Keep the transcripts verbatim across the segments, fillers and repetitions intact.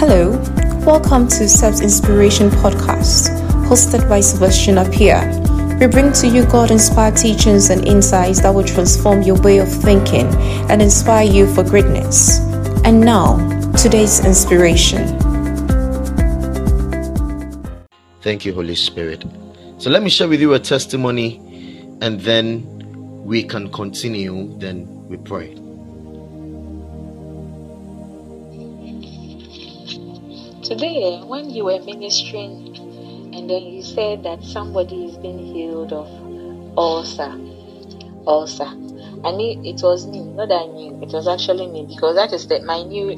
Hello, welcome to Self-Inspiration Podcast, hosted by Sebastian Apia. We bring to you God-inspired teachings and insights that will transform your way of thinking and inspire you for greatness. And now, today's inspiration. Thank you, Holy Spirit. So let me share with you a testimony, and then we can continue, then we pray. Today, when you were ministering, and then you said that somebody is being healed of ulcer, ulcer. I knew it was me, not that I knew, it was actually me, because that is the, my new,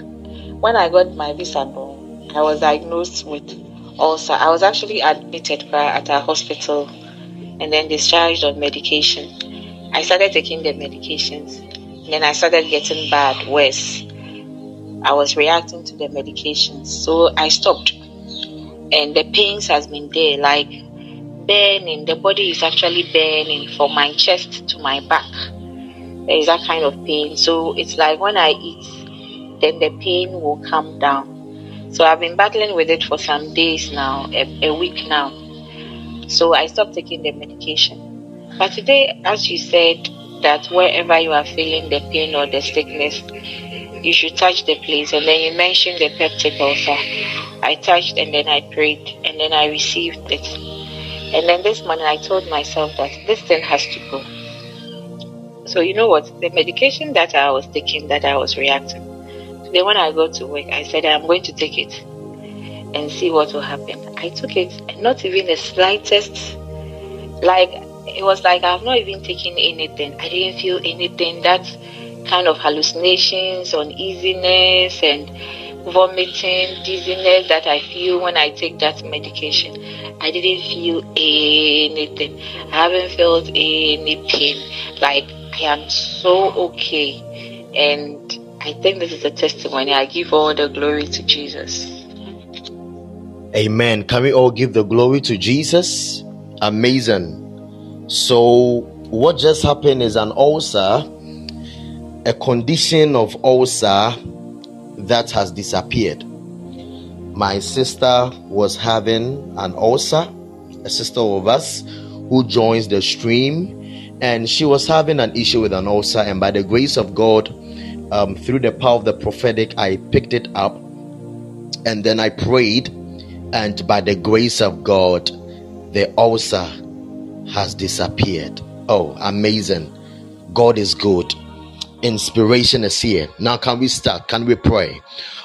when I got my visa, I was diagnosed with ulcer. I was actually admitted at a hospital, and then discharged on medication. I started taking the medications, and then I started getting bad, worse. I was reacting to the medications, so I stopped, and the pains has been there, like burning. The body is actually burning from my chest to my back. There is that kind of pain. So it's like when I eat, then the pain will come down. So I've been battling with it for some days now, a, a week now. So I stopped taking the medication. But today, as you said, that wherever you are feeling the pain or the sickness, you should touch the place, and then you mentioned the peptic ulcer. I touched, and then I prayed, and then I received it. And then this morning I told myself that this thing has to go. So you know what? The medication that I was taking, that I was reacting, today when I go to work, I said I'm going to take it and see what will happen. I took it, and not even the slightest, like it was like I've not even taken anything. I didn't feel anything. That's kind of hallucinations, uneasiness, and vomiting, dizziness that I feel when I take that medication. I didn't feel anything. I haven't felt any pain. Like, I am so okay. And I think this is a testimony. I give all the glory to Jesus. Amen. Can we all give the glory to Jesus? Amazing. So, what just happened is an ulcer, a condition of ulcer that has disappeared. My sister was having an ulcer, a sister of us who joins the stream, and she was having an issue with an ulcer, and by the grace of God, um, through the power of the prophetic, I picked it up, and then I prayed, and by the grace of God, the ulcer has disappeared. Oh, amazing. God is good. Inspiration is here. Now can we start? Can we pray?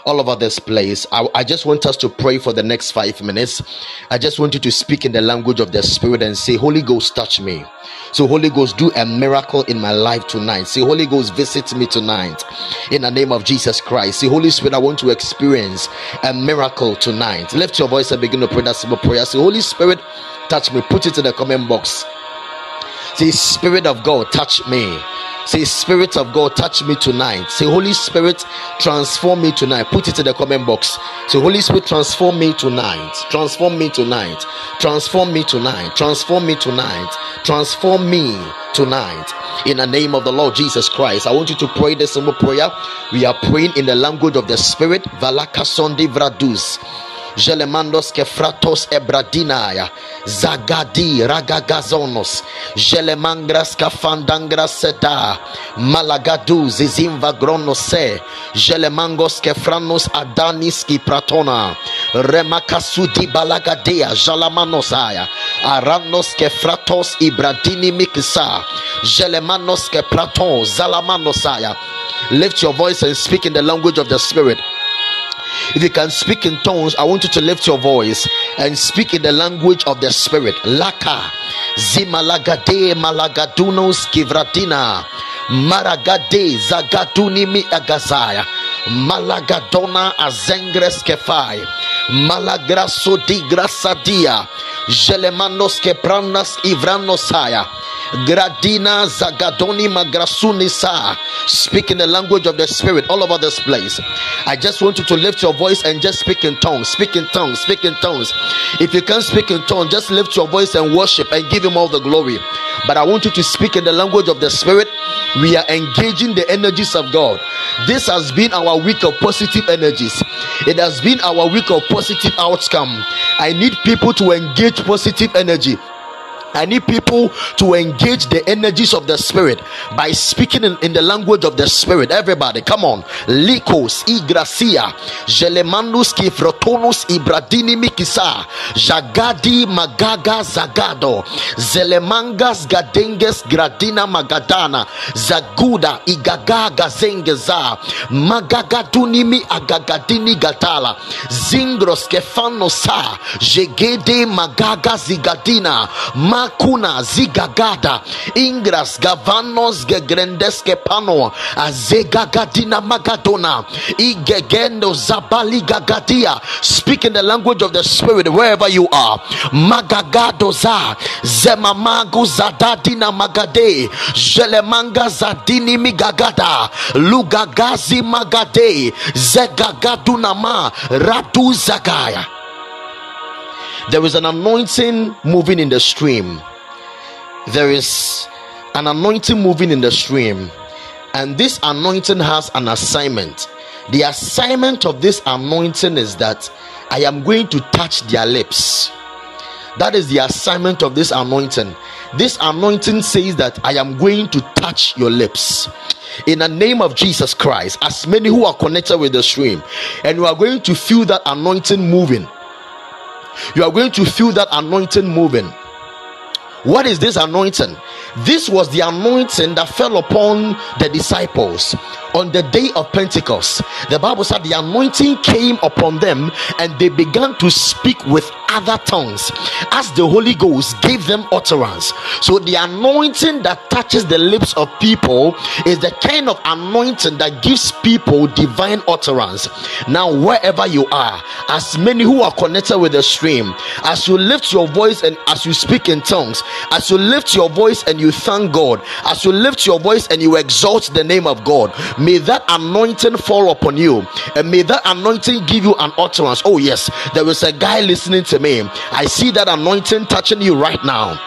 All over this place, I, I just want us to pray for the next five minutes. I just want you to speak in the language of the Spirit and say, Holy Ghost, touch me. So Holy Ghost, do a miracle in my life tonight. Say, Holy Ghost, visit me tonight. In the name of Jesus Christ. Say, Holy Spirit, I want to experience a miracle tonight. Lift your voice and begin to pray that simple prayer. Say, Holy Spirit, touch me. Put it in the comment box. Say, Spirit of God, touch me. Say, Spirit of God, touch me tonight. Say, Holy Spirit, transform me tonight. Put it in the comment box. Say, Holy Spirit, transform me tonight. Transform me tonight. Transform me tonight. Transform me tonight. Transform me tonight. In the name of the Lord Jesus Christ, I want you to pray this simple prayer. We are praying in the language of the Spirit. Valakasondi vradus. Jelemandos kefratos ebradinaya zagadi ragagazonos jelemangras kafandangras seda malagadu zizimva gronose jelemangos kefranos adanis kipratona remakasudi balagadea jalamanosaya aranos kefratos ibradini miksa jelemanos kepraton zalamanosaya. Lift your voice and speak in the language of the Spirit. If you can speak in tongues, I want you to lift your voice and speak in the language of the Spirit. Laka zimalagade malagadunos kivratina maragade zagaduni mi agazaya malagadona azengres kefai malagraso di grasadia jelemanos kepranas ivranosaya. Gradina Zagadoni Magrasunisa. Speak in the language of the Spirit all over this place. I just want you to lift your voice and just speak in tongues. Speak in tongues. Speak in tongues. If you can't speak in tongues, just lift your voice and worship and give Him all the glory. But I want you to speak in the language of the Spirit. We are engaging the energies of God. This has been our week of positive energies. It has been our week of positive outcome. I need people to engage positive energy. I need people to engage the energies of the Spirit by speaking in, in the language of the Spirit. Everybody, come on. Likos, Igracia, Gelemanus, Kifrotonus, Ibradini, Mikisa, Jagadi, Magaga, Zagado, Zelemangas, Gadenges, Gradina, Magadana, Zaguda, Igaga, Gazengeza, Magagadunimi, Agagadini, Gatala, Zingros, Kefanosa, Jegede, Magaga, Zigadina, Mag Kuna Zigagada Ingras Gavanos Gegrendes Kepano Azegagadina Magadona Igegendo Zabali Gagadia. Speak in the language of the Spirit wherever you are. Magagadoza Zemamagu Zadadina Magade Jelemanga Zadini Migagada Lugagazi Magade Zegagadunama Ratu Zagaya. There is an anointing moving in the stream. There is an anointing moving in the stream. And this anointing has an assignment. The assignment of this anointing is that I am going to touch their lips. That is the assignment of this anointing. This anointing says that I am going to touch your lips. In the name of Jesus Christ, as many who are connected with the stream, and you are going to feel that anointing moving. You are going to feel that anointing moving. What is this anointing? This was the anointing that fell upon the disciples on the day of Pentecost. The Bible said the anointing came upon them and they began to speak with other tongues as the Holy Ghost gave them utterance. So the anointing that touches the lips of people is the kind of anointing that gives people divine utterance. Now wherever you are, as many who are connected with the stream, as you lift your voice and as you speak in tongues, as you lift your voice and you thank God, as you lift your voice and you exalt the name of God, may that anointing fall upon you and may that anointing give you an utterance. Oh yes, there is a guy listening to me. I see that anointing touching you right now.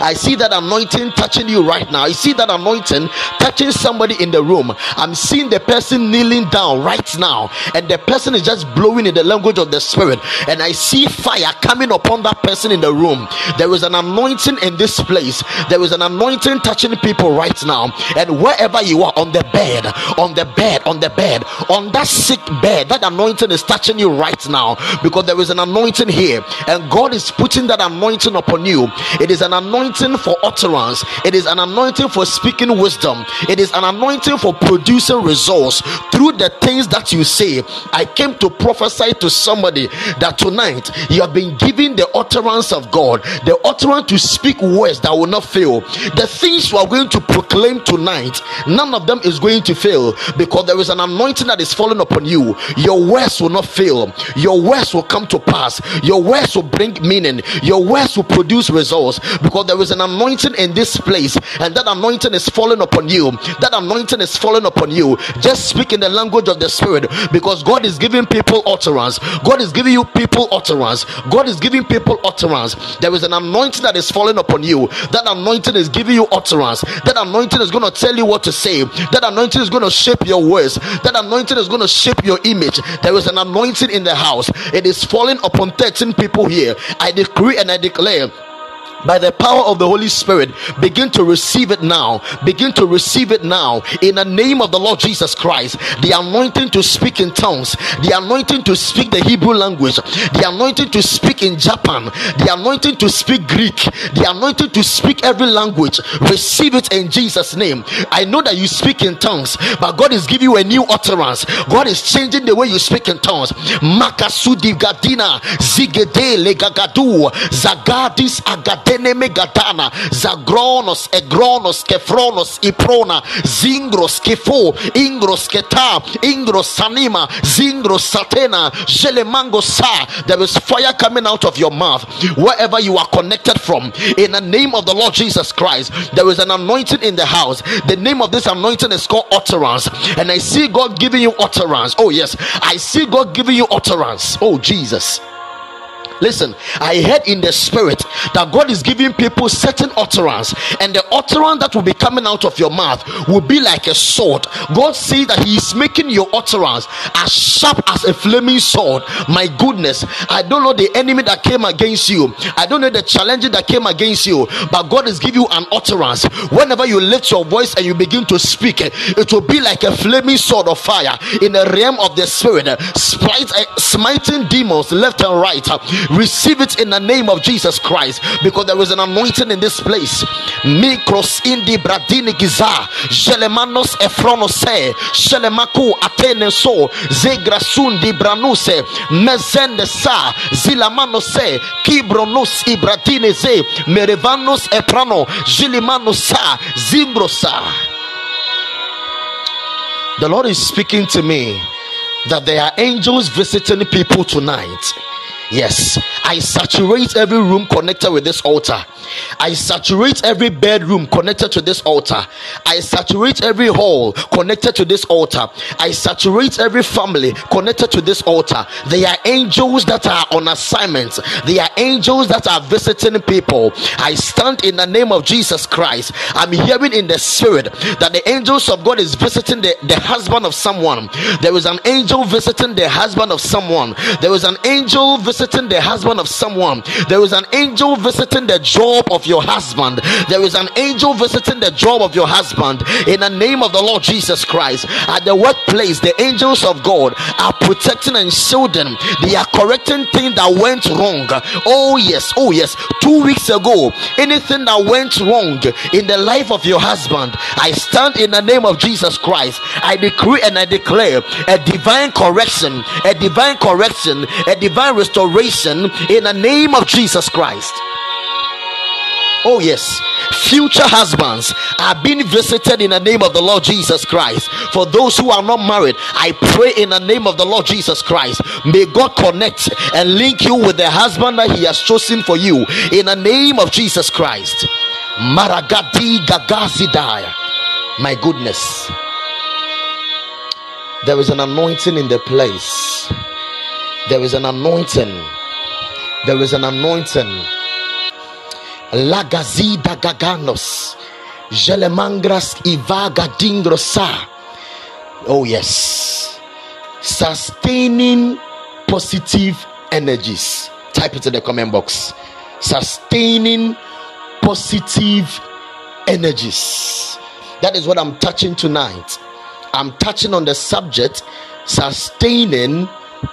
I see that anointing touching you right now. I see that anointing touching somebody in the room. I'm seeing the person kneeling down right now, and the person is just blowing in the language of the Spirit. And I see fire coming upon that person in the room. There is an anointing in this place. There is an anointing touching people right now. And wherever you are, on the bed, on the bed, on the bed, on that sick bed, that anointing is touching you right now, because there is an anointing here, and God is putting that anointing upon you. It is an anointing for utterance. It is an anointing for speaking wisdom. It is an anointing for producing results through the things that you say. I came to prophesy to somebody that tonight you have been given the utterance of God, the utterance to speak words that will not fail. The things you are going to proclaim tonight, none of them is going to fail, because there is an anointing that is falling upon you. Your words will not fail. Your words will come to pass. Your words will bring meaning. Your words will produce results, because there is an anointing in this place, and that anointing is falling upon you. That anointing is falling upon you. Just speak in the language of the Spirit, because God is giving people utterance. God is giving you people utterance. God is giving people utterance. There is an anointing that is falling upon you. That anointing is giving you utterance. That anointing is going to tell you what to say. That anointing is going to shape your words. That anointing is going to shape your image. There is an anointing in the house. It is falling upon thirteen people here. I decree and I declare, by the power of the Holy Spirit, begin to receive it now. Begin to receive it now. In the name of the Lord Jesus Christ, the anointing to speak in tongues, the anointing to speak the Hebrew language, the anointing to speak in Japan, the anointing to speak Greek, the anointing to speak every language. Receive it in Jesus' name. I know that you speak in tongues, but God is giving you a new utterance. God is changing the way you speak in tongues. Makasudi gadina zigede legagadu zagadis agade keneme gatana zagronos egronos kefronos iprona zingros kefo ingros keta ingros sanima zingros satena jelemango sa. There is fire coming out of your mouth wherever you are connected from, in the name of the Lord Jesus Christ. There is an anointing in the house. The name of this anointing is called utterance, and I see God giving you utterance. Oh yes, I see God giving you utterance. Oh Jesus. Listen, I heard in the spirit that God is giving people certain utterance, and the utterance that will be coming out of your mouth will be like a sword. God says that he is making your utterance as sharp as a flaming sword. My goodness, I don't know the enemy that came against you. I don't know the challenge that came against you, but God is giving you an utterance. Whenever you lift your voice and you begin to speak, it will be like a flaming sword of fire in the realm of the spirit, smiting demons left and right. Receive it in the name of Jesus Christ, because there is an anointing in this place. Mikros indi bradini giza, jelemanos efronose, jelemaku atenenso, zegrasun di branuse, mezendesa, zilamanose, kibronus ibradineze, merevanos eprano, jilimanosa, zimbrosa. The Lord is speaking to me that there are angels visiting people tonight. Yes, I saturate every room connected with this altar. I saturate every bedroom connected to this altar. I saturate every hall connected to this altar. I saturate every family connected to this altar. There are angels that are on assignment. There are angels that are visiting people. I stand in the name of Jesus Christ. I'm hearing in the spirit that the angels of God is visiting the, the husband of someone. There is an angel visiting the husband of someone. There is an angel visiting Visiting the husband of someone. There is an angel visiting the job of your husband. There is an angel visiting the job of your husband in the name of the Lord Jesus Christ. At the workplace, the angels of God are protecting and shielding. They are correcting things that went wrong. Oh yes, oh yes. Two weeks ago, anything that went wrong in the life of your husband, I stand in the name of Jesus Christ. I decree and I declare a divine correction, a divine correction, a divine restoration in the name of Jesus Christ. Oh yes, future husbands are being visited in the name of the Lord Jesus Christ. For those who are not married, I pray in the name of the Lord Jesus Christ, may God connect and link you with the husband that he has chosen for you in the name of Jesus Christ. Maragadi Gagazidaya. My goodness, there is an anointing in the place. There is an anointing. There is an anointing. Lagazida gaganos. Jelemangras ivaga dingrosa. Oh yes. Sustaining positive energies. Type it in the comment box. Sustaining positive energies. That is what I'm touching tonight. I'm touching on the subject. Sustaining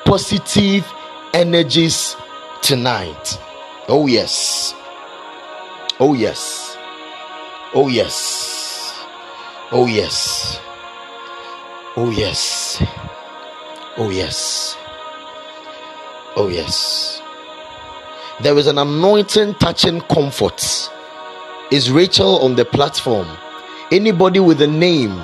positive energies tonight. Oh yes, oh yes, oh yes, oh yes, oh yes, oh yes, oh yes. There is an anointing touching comfort. Is Rachel on the platform? Anybody with a name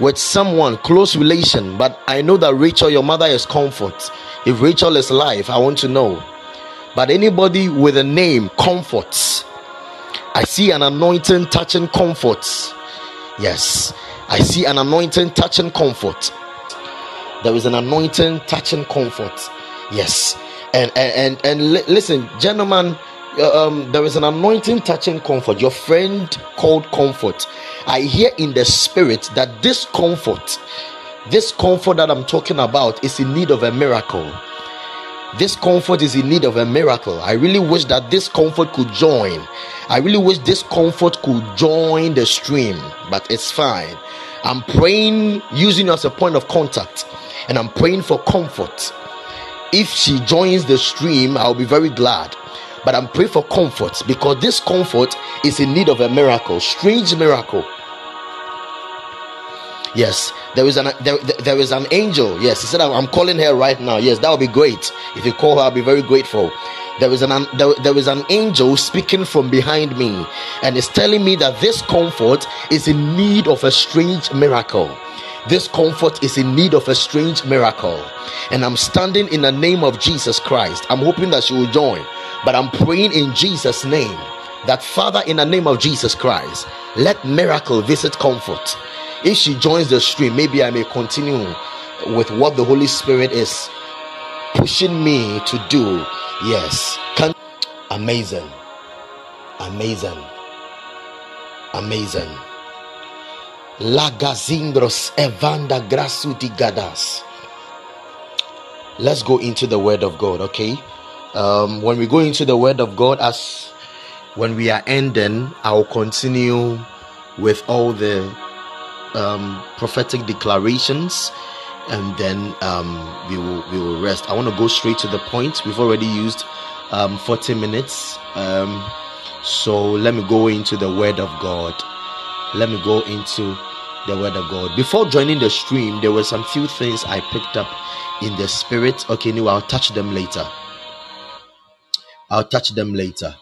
with someone close relation, but I know that Rachel, your mother, is Comfort. If Rachel is alive, I want to know. But anybody with a name Comfort, I see an anointing touching Comfort. Yes, I see an anointing touching Comfort. There is an anointing touching Comfort. Yes, and and and, and listen, gentlemen, um there is an anointing touching Comfort. Your friend called Comfort. I hear in the spirit that this comfort, this comfort that I'm talking about, is in need of a miracle. This comfort is in need of a miracle. I really wish that this comfort could join. I really wish this comfort could join the stream, but it's fine. I'm praying using you as a point of contact, and I'm praying for Comfort. If she joins the stream, I'll be very glad. But I'm praying for Comfort, because this comfort is in need of a miracle, strange miracle. Yes, there is an there, there is an angel. Yes, he said, I'm calling her right now. Yes, that would be great. If you call her, I'll be very grateful. There is an, an there, there is an angel speaking from behind me, and is telling me that this Comfort is in need of a strange miracle. This Comfort is in need of a strange miracle. And I'm standing in the name of Jesus Christ. I'm hoping that she will join, but I'm praying in Jesus' name that, Father, in the name of Jesus Christ, let miracle visit Comfort. If she joins the stream, maybe I may continue with what the Holy Spirit is pushing me to do. Yes. Can- amazing. Amazing. Amazing. Lagazindros evanda grasuti gadas. Let's go into the word of God, okay? Um, when we go into the word of God, as when we are ending, I'll continue with all the um, prophetic declarations. And then um, we will we will rest. I want to go straight to the point. We've already used um, forty minutes, um, so let me go into the Word of God. Let me go into the Word of God. Before joining the stream, there were some few things I picked up in the spirit. Okay, no, I'll touch them later. I'll touch them later.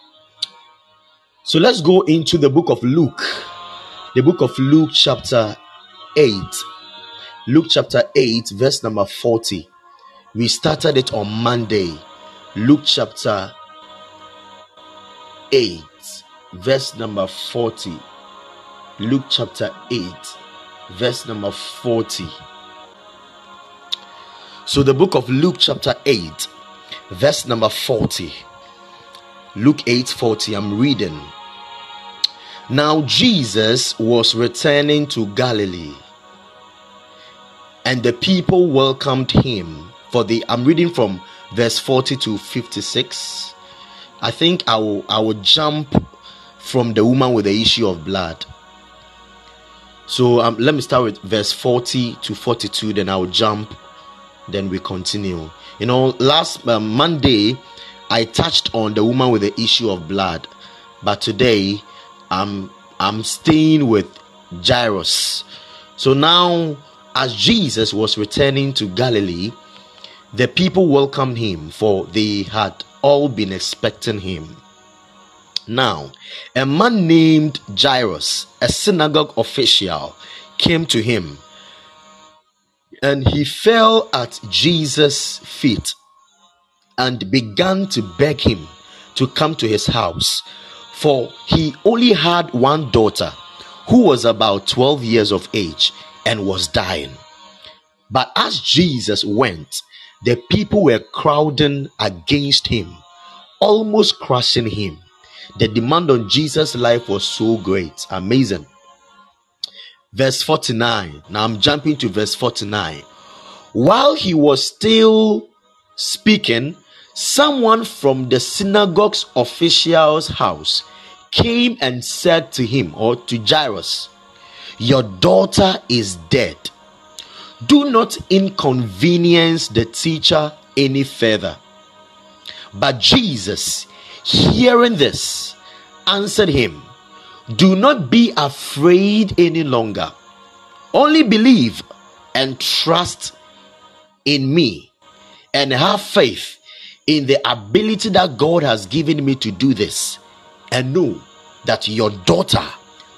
So let's go into the book of Luke, the book of Luke, chapter eight. Luke chapter eight, verse number forty. We started it on Monday. Luke chapter eight, verse number forty. Luke chapter eight, verse number forty. So the book of Luke chapter eight, verse number forty. Luke eight forty, I'm reading. Now Jesus was returning to Galilee, and the people welcomed him. For the I'm reading from verse forty to fifty-six. I think I will I will jump from the woman with the issue of blood. So um, let me start with verse forty to forty-two. Then I will jump. Then we continue. You know, last uh, Monday I touched on the woman with the issue of blood, but today I'm I'm staying with Jairus. So now, as Jesus was returning to Galilee, the people welcomed him, for they had all been expecting him. Now, a man named Jairus, a synagogue official, came to him, and he fell at Jesus' feet and began to beg him to come to his house, for he only had one daughter who was about twelve years of age and was dying. But as Jesus went, the people were crowding against him, almost crushing him. The demand on Jesus' life was so great. Amazing. Verse forty-nine. Now I'm jumping to verse forty-nine. While he was still speaking, someone from the synagogue's official's house came and said to him, or to Jairus, "Your daughter is dead. Do not inconvenience the teacher any further." But Jesus, hearing this, answered him, "Do not be afraid any longer. Only believe and trust in me, and have faith in the ability that God has given me to do this, and know that your daughter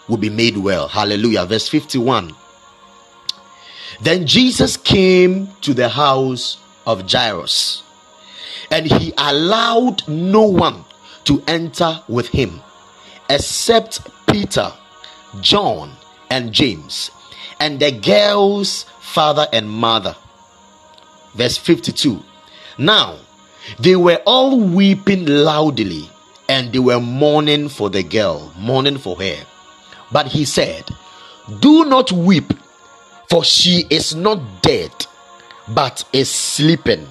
will be made well." Hallelujah. Verse fifty-one. Then Jesus came to the house of Jairus, and he allowed no one to enter with him except Peter, John, and James, and the girl's father and mother. Verse fifty-two. Now they were all weeping loudly, and they were mourning for the girl, mourning for her. But he said, "Do not weep, for she is not dead, but is sleeping."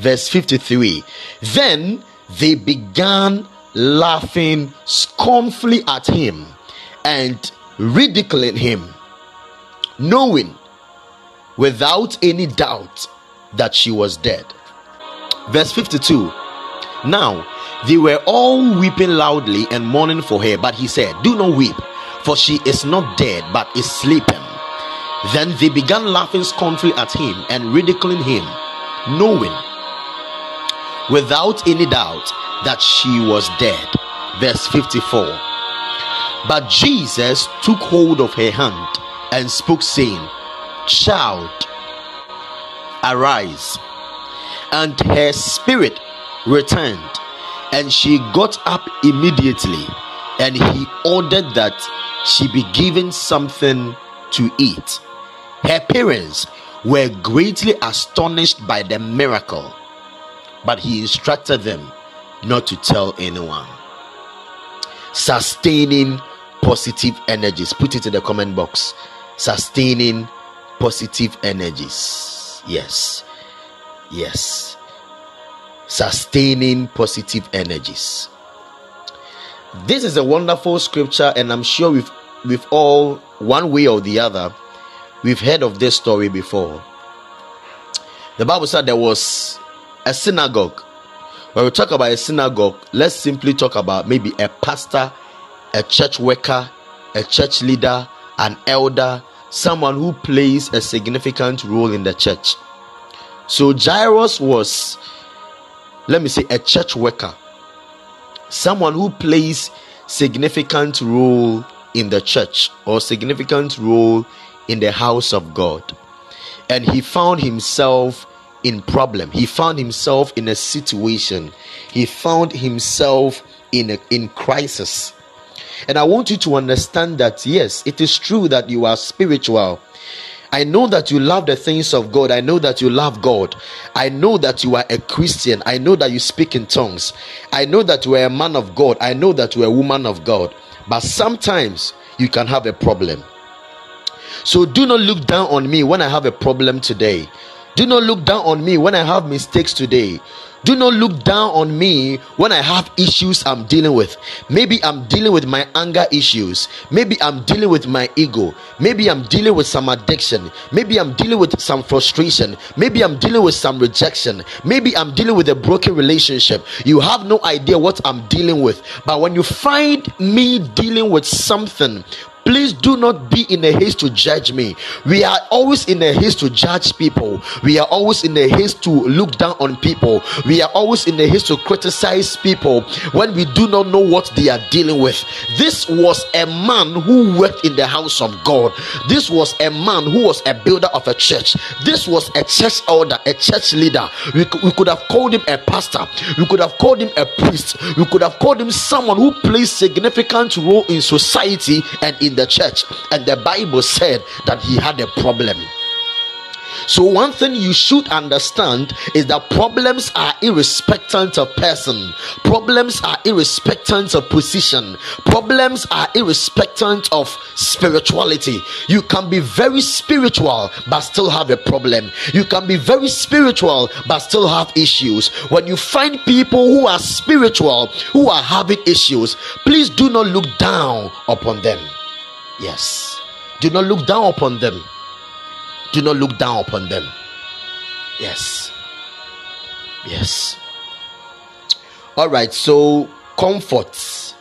Verse fifty-three. Then they began laughing scornfully at him and ridiculing him, knowing without any doubt that she was dead. Verse fifty-two. Now they were all weeping loudly and mourning for her, but he said, "Do not weep, for she is not dead, but is sleeping." Then they began laughing scornfully at him and ridiculing him, knowing without any doubt that she was dead. Verse fifty-four. But Jesus took hold of her hand and spoke, saying, Child, arise. And her spirit returned, and she got up immediately, and he ordered that she be given something to eat. Her parents were greatly astonished by the miracle, but he instructed them not to tell anyone. Sustaining positive energies. Put it in the comment box. Sustaining positive energies. Yes. Yes. Sustaining positive energies. This is a wonderful scripture, and I'm sure we've we've all, one way or the other, we've heard of this story before. The Bible said there was a synagogue. When we talk about a synagogue, let's simply talk about maybe a pastor, a church worker, a church leader, an elder, someone who plays a significant role in the church. So Jairus was, let me say, a church worker, someone who plays significant role in the church or significant role in the house of God. And he found himself in problem. He found himself in a situation. He found himself in a, in crisis. And I want you to understand that, yes, it is true that you are spiritual. I know that you love the things of God. I know that you love God. I know that you are a Christian. I know that you speak in tongues. I know that you are a man of God. I know that you are a woman of God. But sometimes you can have a problem. So do not look down on me when I have a problem today. Do not look down on me when I have mistakes today. Do not look down on me when I have issues I'm dealing with. Maybe I'm dealing with my anger issues. Maybe I'm dealing with my ego. Maybe I'm dealing with some addiction. Maybe I'm dealing with some frustration. Maybe I'm dealing with some rejection. Maybe I'm dealing with a broken relationship. You have no idea what I'm dealing with. But when you find me dealing with something, please do not be in a haste to judge me. We are always in a haste to judge people. We are always in a haste to look down on people. We are always in a haste to criticize people when we do not know what they are dealing with. This was a man who worked in the house of God. This was a man who was a builder of a church. This was a church elder, a church leader. We, we could have called him a pastor. We could have called him a priest. We could have called him someone who plays significant role in society and in the church. And the Bible said that he had a problem. So one thing you should understand is that problems are irrespective of person. Problems are irrespective of position. Problems are irrespective of spirituality. You can be very spiritual but still have a problem. You can be very spiritual but still have issues. When you find people who are spiritual who are having issues, please do not look down upon them. Yes. Do not look down upon them. Do not look down upon them. Yes. Yes. All right. So, comfort.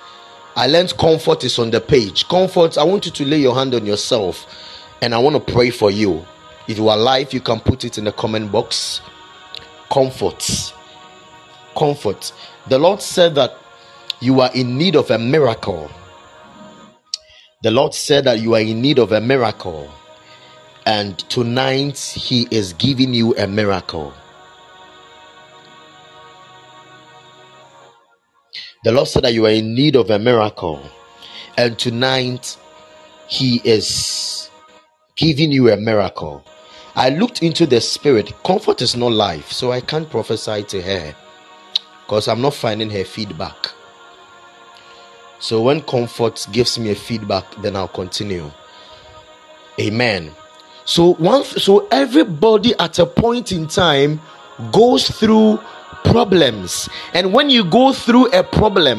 I learned comfort is on the page. Comfort. I want you to lay your hand on yourself, and I want to pray for you. If you are live, you can put it in the comment box. Comfort. Comfort. The Lord said that you are in need of a miracle. The Lord said that you are in need of a miracle. And tonight, he is giving you a miracle. The Lord said that you are in need of a miracle. And tonight, he is giving you a miracle. I looked into the spirit. Comfort is not life, so I can't prophesy to her, because I'm not finding her feedback. So when Comfort gives me a feedback, then I'll continue. Amen. So one, so everybody at a point in time goes through problems. And when you go through a problem,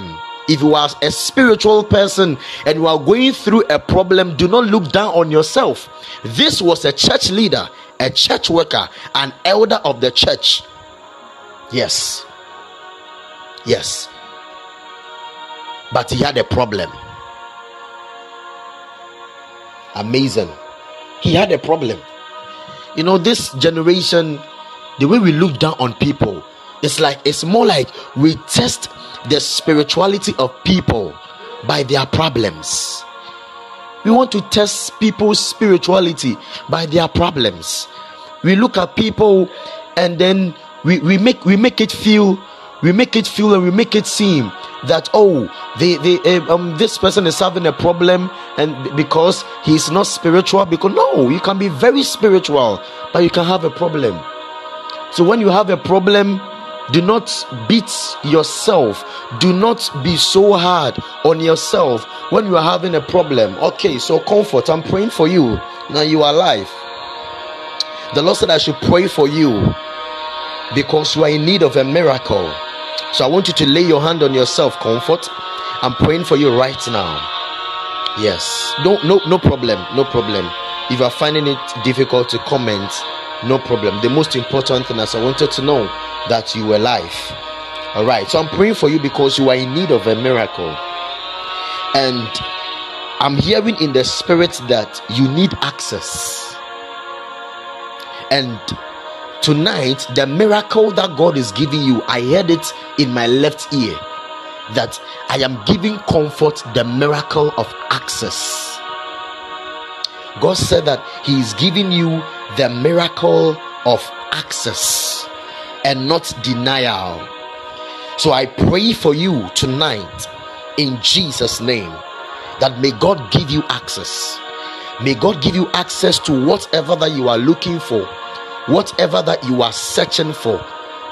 if you are a spiritual person and you are going through a problem, do not look down on yourself. This was a church leader, a church worker, an elder of the church. Yes. Yes. But he had a problem. Amazing. He had a problem. You know, this generation, the way we look down on people, It's like it's more like we test the spirituality of people by their problems. We want to test people's spirituality by their problems. We look at people and then we, we make we make it feel we make it feel and we make it seem that oh they they um this person is having a problem and because he's not spiritual. Because no, you can be very spiritual but you can have a problem. So when you have a problem, do not beat yourself. Do not be so hard on yourself when you are having a problem. Okay, so Comfort, I'm praying for you. Now you are alive. The Lord said I should pray for you because you are in need of a miracle. So I want you to lay your hand on yourself, Comfort. I'm praying for you right now. Yes. No, no, no problem. No problem. If you are finding it difficult to comment, no problem. The most important thing is I wanted to know that you were alive. All right. So I'm praying for you because you are in need of a miracle. And I'm hearing in the spirit that you need access. And tonight, the miracle that God is giving you, I heard it in my left ear, that I am giving Comfort the miracle of access. God said that He is giving you the miracle of access and not denial. So I pray for you tonight in Jesus' name that may God give you access. May God give you access to whatever that you are looking for, whatever that you are searching for.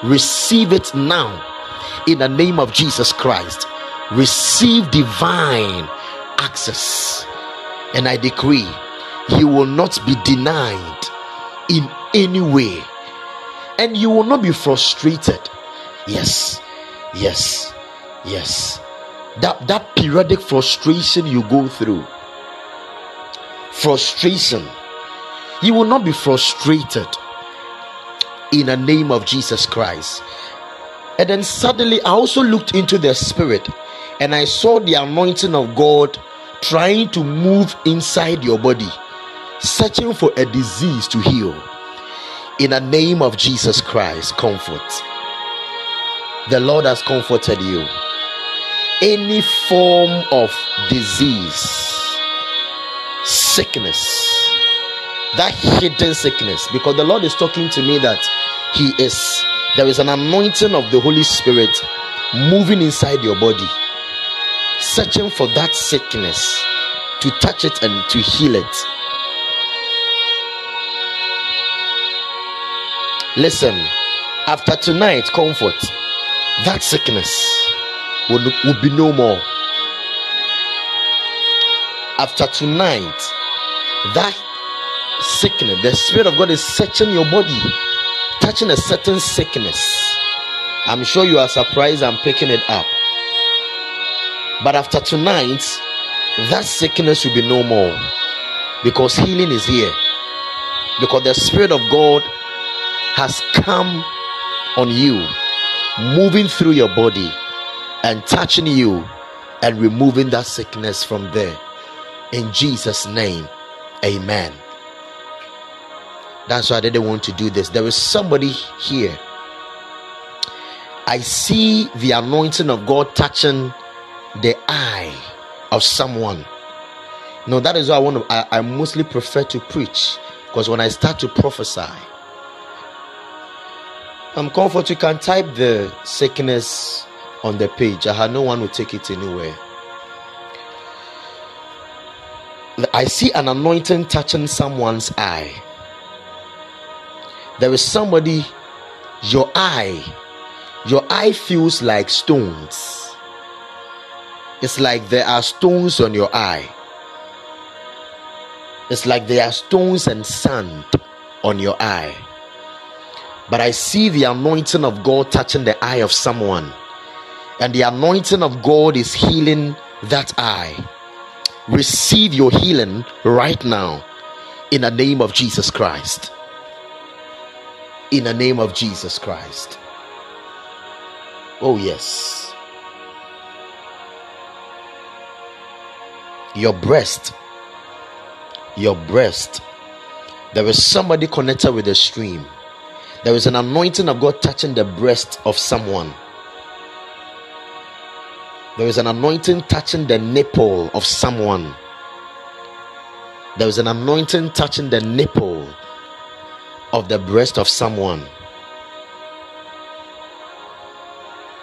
Receive it now in the name of Jesus Christ. Receive divine access. And I decree you will not be denied in any way, and you will not be frustrated. Yes, yes, yes. That that periodic frustration you go through, frustration, you will not be frustrated in the name of Jesus Christ. And then suddenly I also looked into the spirit and I saw the anointing of God trying to move inside your body, searching for a disease to heal in the name of Jesus Christ. Comfort, the Lord has comforted you. Any form of disease, sickness, that hidden sickness, because the Lord is talking to me that he is there is an anointing of the Holy Spirit moving inside your body, searching for that sickness to touch it and to heal it. Listen, after tonight, Comfort, that sickness will, will be no more. After tonight, that sickness, the Spirit of God is searching your body, touching a certain sickness. I'm sure you are surprised I'm picking it up. But after tonight, that sickness will be no more, because healing is here. Because the Spirit of God has come on you, moving through your body and touching you and removing that sickness from there. In Jesus' name, amen. That's why I didn't want to do this. There is somebody here. I see the anointing of God touching the eye of someone. No, that is why I want to. I, I mostly prefer to preach, because when I start to prophesy, I'm Comfort. You can type the sickness on the page. I had no one will take it anywhere. I see an anointing touching someone's eye. There is somebody, your eye, your eye feels like stones. It's like there are stones on your eye. It's like there are stones and sand on your eye. But I see the anointing of God touching the eye of someone, and the anointing of God is healing that eye. Receive your healing right now in the name of Jesus Christ. In the name of Jesus Christ. Oh yes. Your breast. Your breast. There is somebody connected with a stream. There is an anointing of God touching the breast of someone. There is an anointing touching the nipple of someone. There is an anointing touching the nipple of the breast of someone.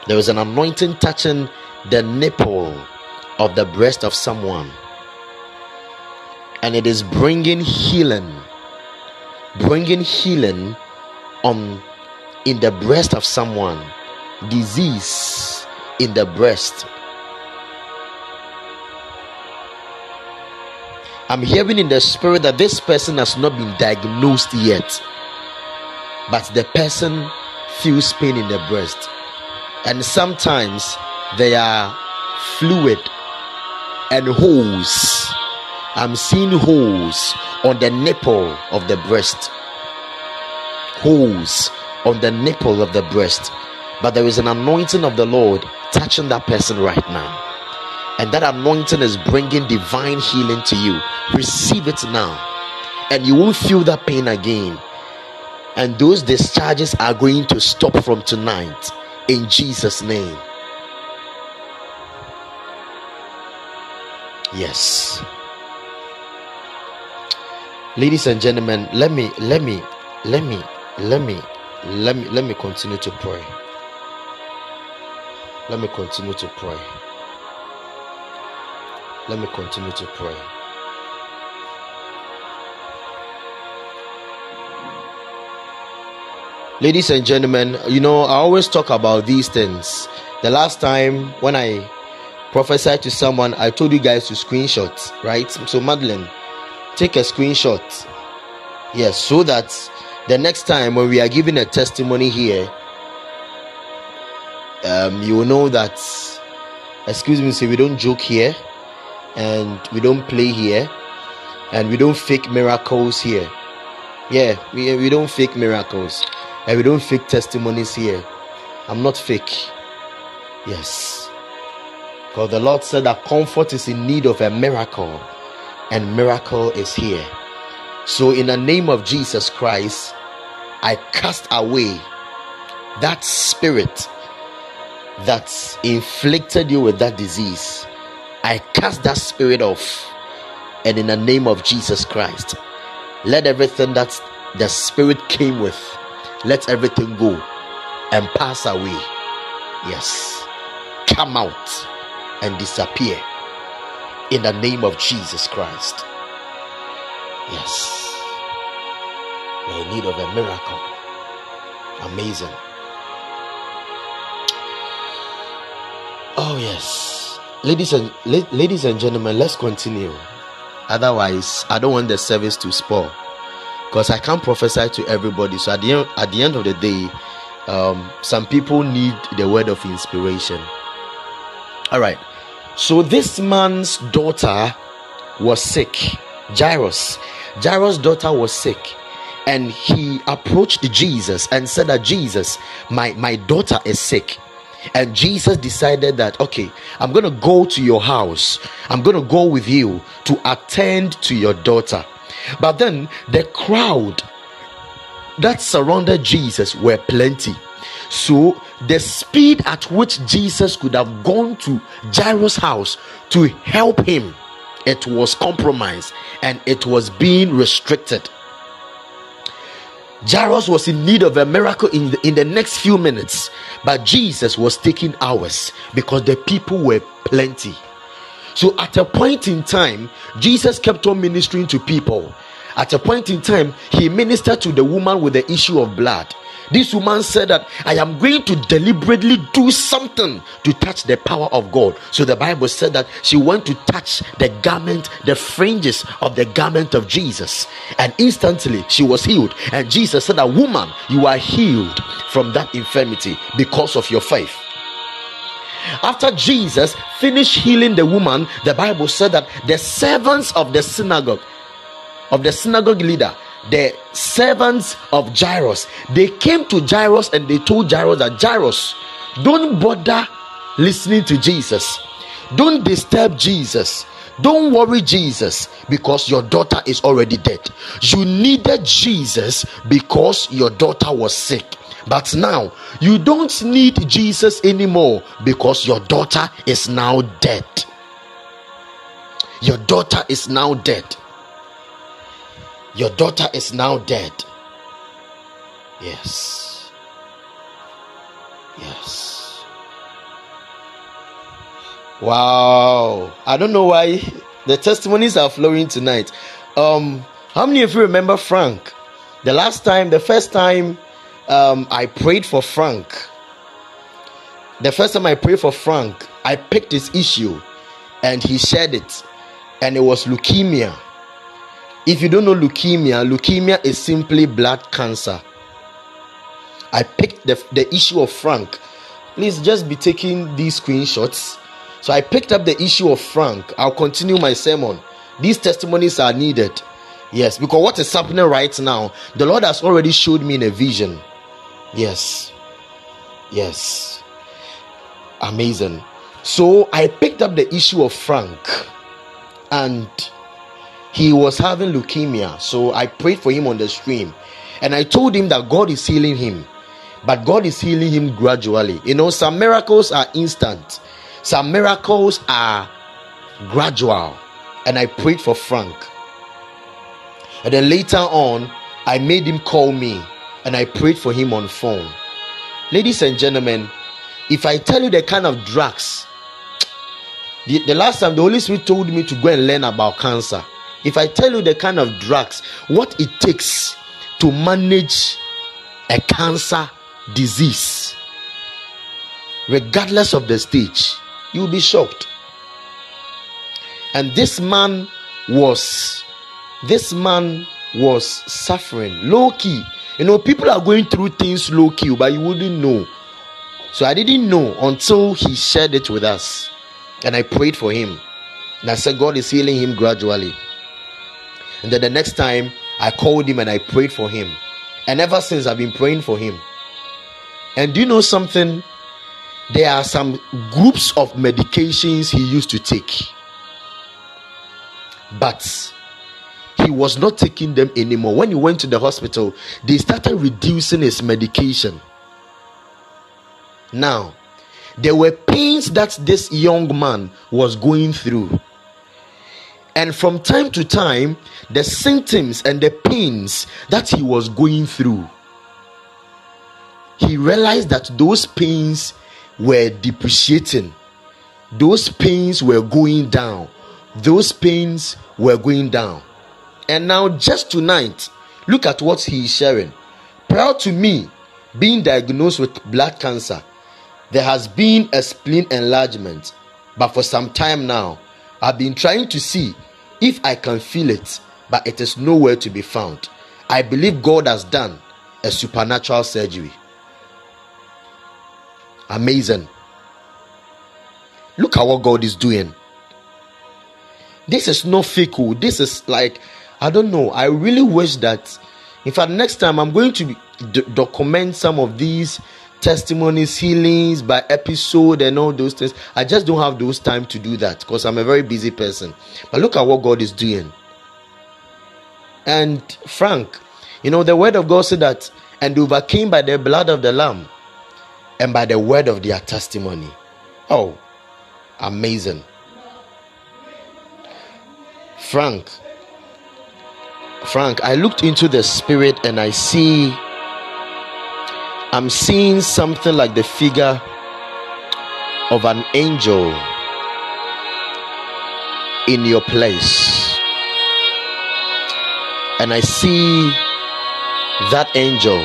There is an anointing touching the nipple of the breast of someone. And it is bringing healing, bringing healing on in the breast of someone, disease in the breast. I'm hearing in the spirit that this person has not been diagnosed yet, but the person feels pain in the breast. And sometimes they are fluid and holes. I'm seeing holes on the nipple of the breast. Holes on the nipple of the breast. But there is an anointing of the Lord touching that person right now. And that anointing is bringing divine healing to you. Receive it now. And you won't feel that pain again. And those discharges are going to stop from tonight. In Jesus' name. Yes. Ladies and gentlemen, let me, let me, let me, let me, let me, let me continue to pray. Let me continue to pray. Let me continue to pray. Ladies and gentlemen, you know, I always talk about these things. The last time when I prophesied to someone, I told you guys to screenshot, right? So Madeline, take a screenshot. Yes, so that the next time when we are giving a testimony here, um, you will know that, excuse me, say we don't joke here, and we don't play here, and we don't fake miracles here. Yeah, we, we don't fake miracles, and we don't fake testimonies here. I'm not fake. Yes. Because the Lord said that Comfort is in need of a miracle, and miracle is here. So in the name of Jesus Christ, I cast away that spirit that inflicted you with that disease. I cast that spirit off, and in the name of Jesus Christ, let everything that the spirit came with, let everything go and pass away. Yes, come out and disappear in the name of Jesus Christ. Yes, we are in need of a miracle. Amazing. Oh yes, ladies and la- ladies and gentlemen, let's continue. Otherwise, I don't want the service to spoil, because I can't prophesy to everybody. So at the end, at the end of the day, um, some people need the word of inspiration. All right. So this man's daughter was sick. Jairus, Jairus' daughter was sick, and he approached Jesus and said that, Jesus, my my daughter is sick. And Jesus decided that, okay, I'm going to go to your house. I'm going to go with you to attend to your daughter. But then the crowd that surrounded Jesus were plenty. So the speed at which Jesus could have gone to Jairus' house to help him, it was compromised and it was being restricted. Jairus was in need of a miracle in the, in the next few minutes, but Jesus was taking hours because the people were plenty. So at a point in time, Jesus kept on ministering to people. At a point in time, he ministered to the woman with the issue of blood. This woman said that, I am going to deliberately do something to touch the power of God. So the Bible said that she went to touch the garment, the fringes of the garment of Jesus. And instantly she was healed. And Jesus said that, woman, you are healed from that infirmity because of your faith. After Jesus finished healing the woman, the Bible said that the servants of the synagogue, of the synagogue leader, the servants of Jairus, they came to Jairus and they told Jairus that, Jairus, don't bother listening to Jesus. Don't disturb Jesus. Don't worry Jesus, because your daughter is already dead. You needed Jesus because your daughter was sick. But now you don't need Jesus anymore, because your daughter is now dead. Your daughter is now dead. Your daughter is now dead. Yes. Yes. Wow. I don't know why the testimonies are flowing tonight. Um, how many of you remember Frank? The last time, the first time um, I prayed for Frank. The first time I prayed for Frank, I picked his issue and he shared it. And it was leukemia. If you don't know leukemia, leukemia is simply blood cancer. I picked the, the issue of Frank. Please just be taking these screenshots. So I picked up the issue of Frank. I'll continue my sermon. These testimonies are needed. Yes, because what is happening right now, the Lord has already showed me in a vision. Yes. Yes. Amazing. So I picked up the issue of Frank. And he was having leukemia. So I prayed for him on the stream. And I told him that God is healing him. But God is healing him gradually. You know, some miracles are instant. Some miracles are gradual. And I prayed for Frank. And then later on, I made him call me. And I prayed for him on phone. Ladies and gentlemen, if I tell you the kind of drugs... The, the last time the Holy Spirit told me to go and learn about cancer. If I tell you the kind of drugs, what it takes to manage a cancer disease, regardless of the stage, you'll be shocked. And this man was, this man was suffering low-key. You know, people are going through things low-key, but you wouldn't know. So I didn't know until he shared it with us. And I prayed for him. And I said, God is healing him gradually. And then the next time, I called him and I prayed for him. And ever since, I've been praying for him. And do you know something? There are some groups of medications he used to take. But he was not taking them anymore. When he went to the hospital, they started reducing his medication. Now, there were pains that this young man was going through. And from time to time, the symptoms and the pains that he was going through, he realized that those pains were depreciating. Those pains were going down. Those pains were going down. And now just tonight, look at what he is sharing. Prior to me being diagnosed with blood cancer, there has been a spleen enlargement. But for some time now, I've been trying to see if I can feel it, but it is nowhere to be found. I believe God has done a supernatural surgery. Amazing. Look at what God is doing. This is not fake. This is like, I don't know. I really wish that, in fact, next time I'm going to d- document some of these testimonies, healings by episode and all those things. I just don't have those time to do that because I'm a very busy person. But look at what God is doing. And Frank, you know, the word of God said that, and overcame by the blood of the Lamb and by the word of their testimony. Oh, amazing. Frank, Frank, I looked into the spirit and I see... I'm seeing something like the figure of an angel in your place. And I see that angel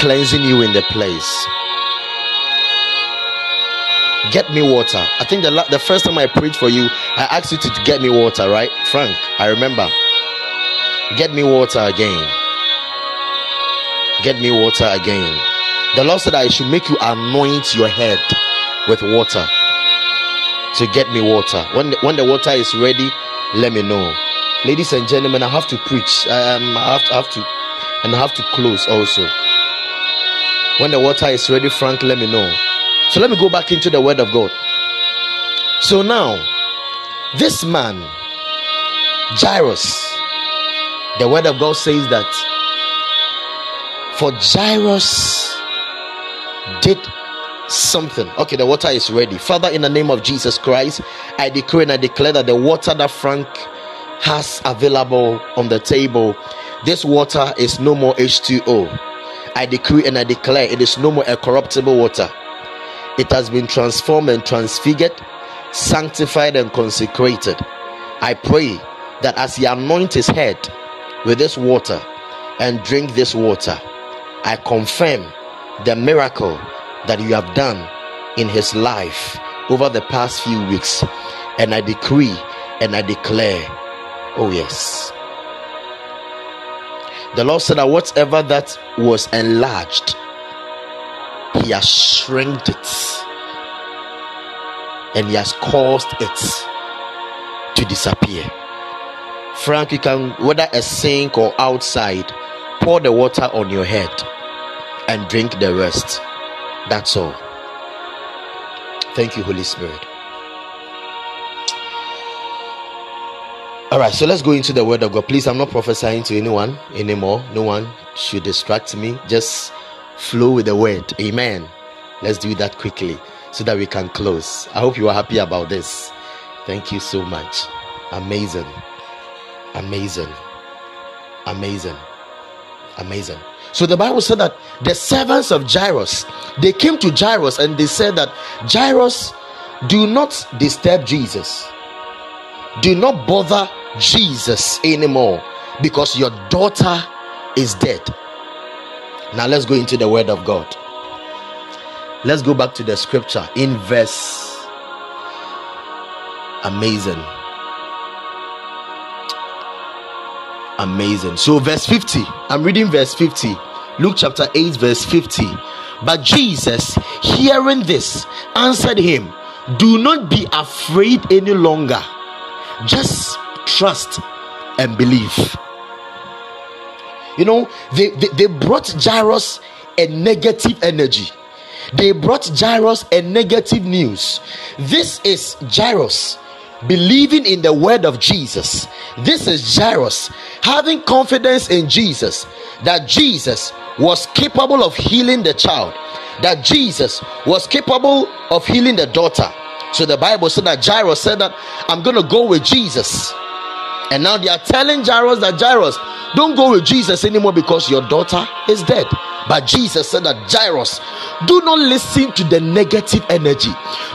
cleansing you in the place. Get me water. I think the, la- the first time I preached for you, I asked you to get me water, right? Frank, I remember. Get me water again. Get me water again. The Lord said I should make you anoint your head with water. So get me water. When the, when the water is ready, let me know. Ladies and gentlemen, I have to preach. Um, I have to, I have to, and I have to close also. When the water is ready, Frank, let me know. So let me go back into the word of God. So now, This man, Jairus, the word of God says that for Jairus did something. Okay, the water is ready. Father, in the name of Jesus Christ, I decree and I declare that the water that Frank has available on the table, this water is no more H two O. I decree and I declare it is no more a corruptible water. It has been transformed and transfigured, sanctified and consecrated. I pray that as he anoints his head with this water and drink this water, I confirm the miracle that you have done in his life over the past few weeks, and I decree and I declare, oh yes, the Lord said that whatever that was enlarged, he has shrinked it and he has caused it to disappear. Frank, you can, whether a sink or outside, pour the water on your head and drink the rest. That's all. Thank you, Holy Spirit. All right, so let's go into the word of God. Please, I'm not prophesying to anyone anymore. No one should distract me. Just flow with the word. Amen. Let's do that quickly so that we can close. I hope you are happy about this. Thank you so much. Amazing. Amazing. Amazing. Amazing. So the Bible said that the servants of Jairus, they came to Jairus and they said that, Jairus, do not disturb Jesus. Do not bother Jesus anymore, because your daughter is dead. Now let's go into the word of God. Let's go back to the scripture in verse, amazing. Amazing. So verse fifty, I'm reading verse fifty, Luke chapter eight verse fifty. But Jesus, hearing this, answered him, do not be afraid any longer, just trust and believe. You know, they, they, they brought Jairus a negative energy. They brought Jairus a negative news. This is Jairus believing in the word of Jesus. This is Jairus having confidence in Jesus, that Jesus was capable of healing the child, that Jesus was capable of healing the daughter. So the Bible said that Jairus said that I'm going to go with Jesus. And now they are telling Jairus that Jairus, don't go with Jesus anymore because your daughter is dead. But Jesus said that Jairus, do not listen to the negative energy.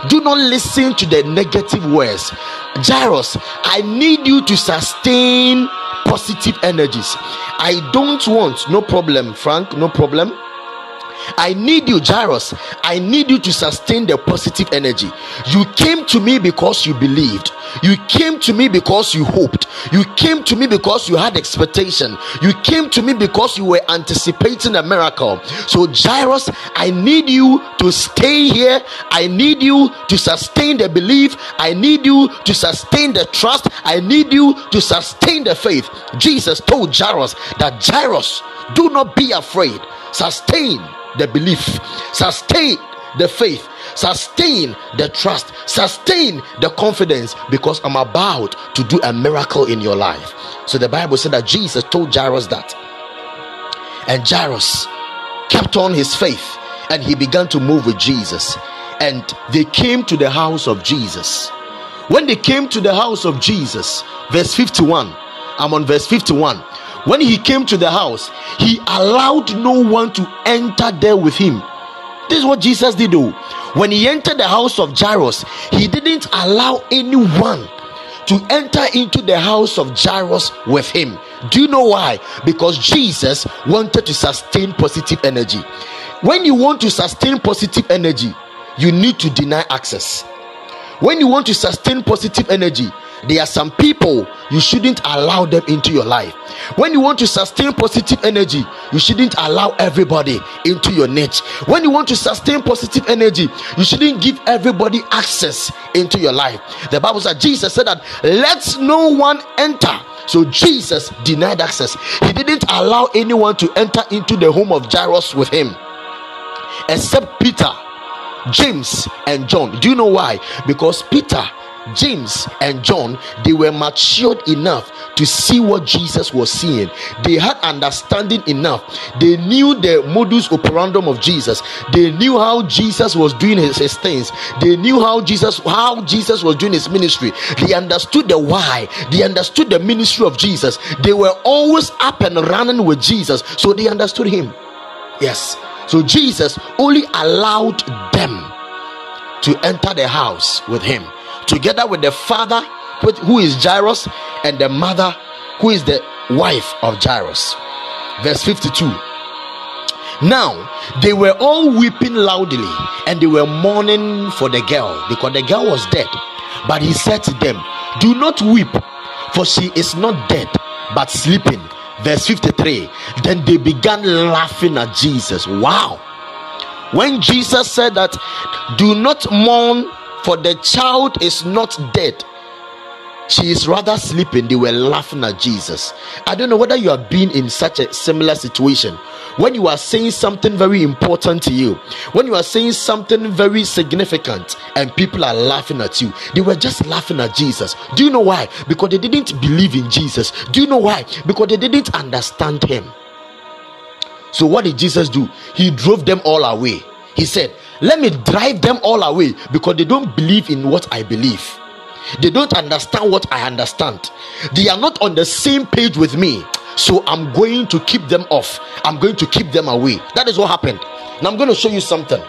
Do not listen to the negative words. Jairus, I need you to sustain positive energies. I don't want, no problem, Frank, no problem. I need you, Jairus. I need you to sustain the positive energy. You came to me because you believed. You came to me because you hoped. You came to me because you had expectation. You came to me because you were anticipating a miracle. So Jairus, I need you to stay here. I need you to sustain the belief. I need you to sustain the trust. I need you to sustain the faith. Jesus told Jairus that Jairus, do not be afraid. Sustain the belief, sustain the faith, sustain the trust, sustain the confidence, because I'm about to do a miracle in your life. So the Bible said that Jesus told Jairus that, and Jairus kept on his faith and he began to move with Jesus. And they came to the house of Jesus. When they came to the house of Jesus, verse fifty-one, I'm on verse fifty-one. When he came to the house, he allowed no one to enter there with him. This is what Jesus did do. When he entered the house of Jairus, he didn't allow anyone to enter into the house of Jairus with him. Do you know why? Because Jesus wanted to sustain positive energy. When you want to sustain positive energy, you need to deny access. When you want to sustain positive energy, there are some people you shouldn't allow them into your life. When you want to sustain positive energy, you shouldn't allow everybody into your niche. When you want to sustain positive energy, you shouldn't give everybody access into your life. The Bible said, Jesus said that, let no one enter. So Jesus denied access. He didn't allow anyone to enter into the home of Jairus with him, except Peter, James, and John. Do you know why? Because Peter James and John, they were matured enough to see what Jesus was seeing. They had understanding enough. They knew the modus operandi of Jesus. They knew how Jesus was doing his, his things. They knew how Jesus how Jesus was doing his ministry. They understood the why. They understood the ministry of Jesus. They were always up and running with Jesus, so they understood him. Yes. So Jesus only allowed them to enter the house with him, together with the father, who is Jairus, and the mother, who is the wife of Jairus. Verse fifty-two. Now they were all weeping loudly, and they were mourning for the girl, because the girl was dead. But he said to them, do not weep, for she is not dead, but sleeping. Verse fifty-three. Then they began laughing at Jesus. Wow. When Jesus said that, do not mourn, for the child is not dead, she is rather sleeping, they were laughing at Jesus. I don't know whether you have been in such a similar situation, when you are saying something very important to you, when you are saying something very significant, and people are laughing at you. They were just laughing at Jesus. Do you know why? Because they didn't believe in Jesus. Do you know why? Because they didn't understand him. So what did Jesus do? He drove them all away. He said, let me drive them all away, because they don't believe in what I believe. They don't understand what I understand. They are not on the same page with me. So I'm going to keep them off. I'm going to keep them away. That is what happened. Now I'm going to show you something.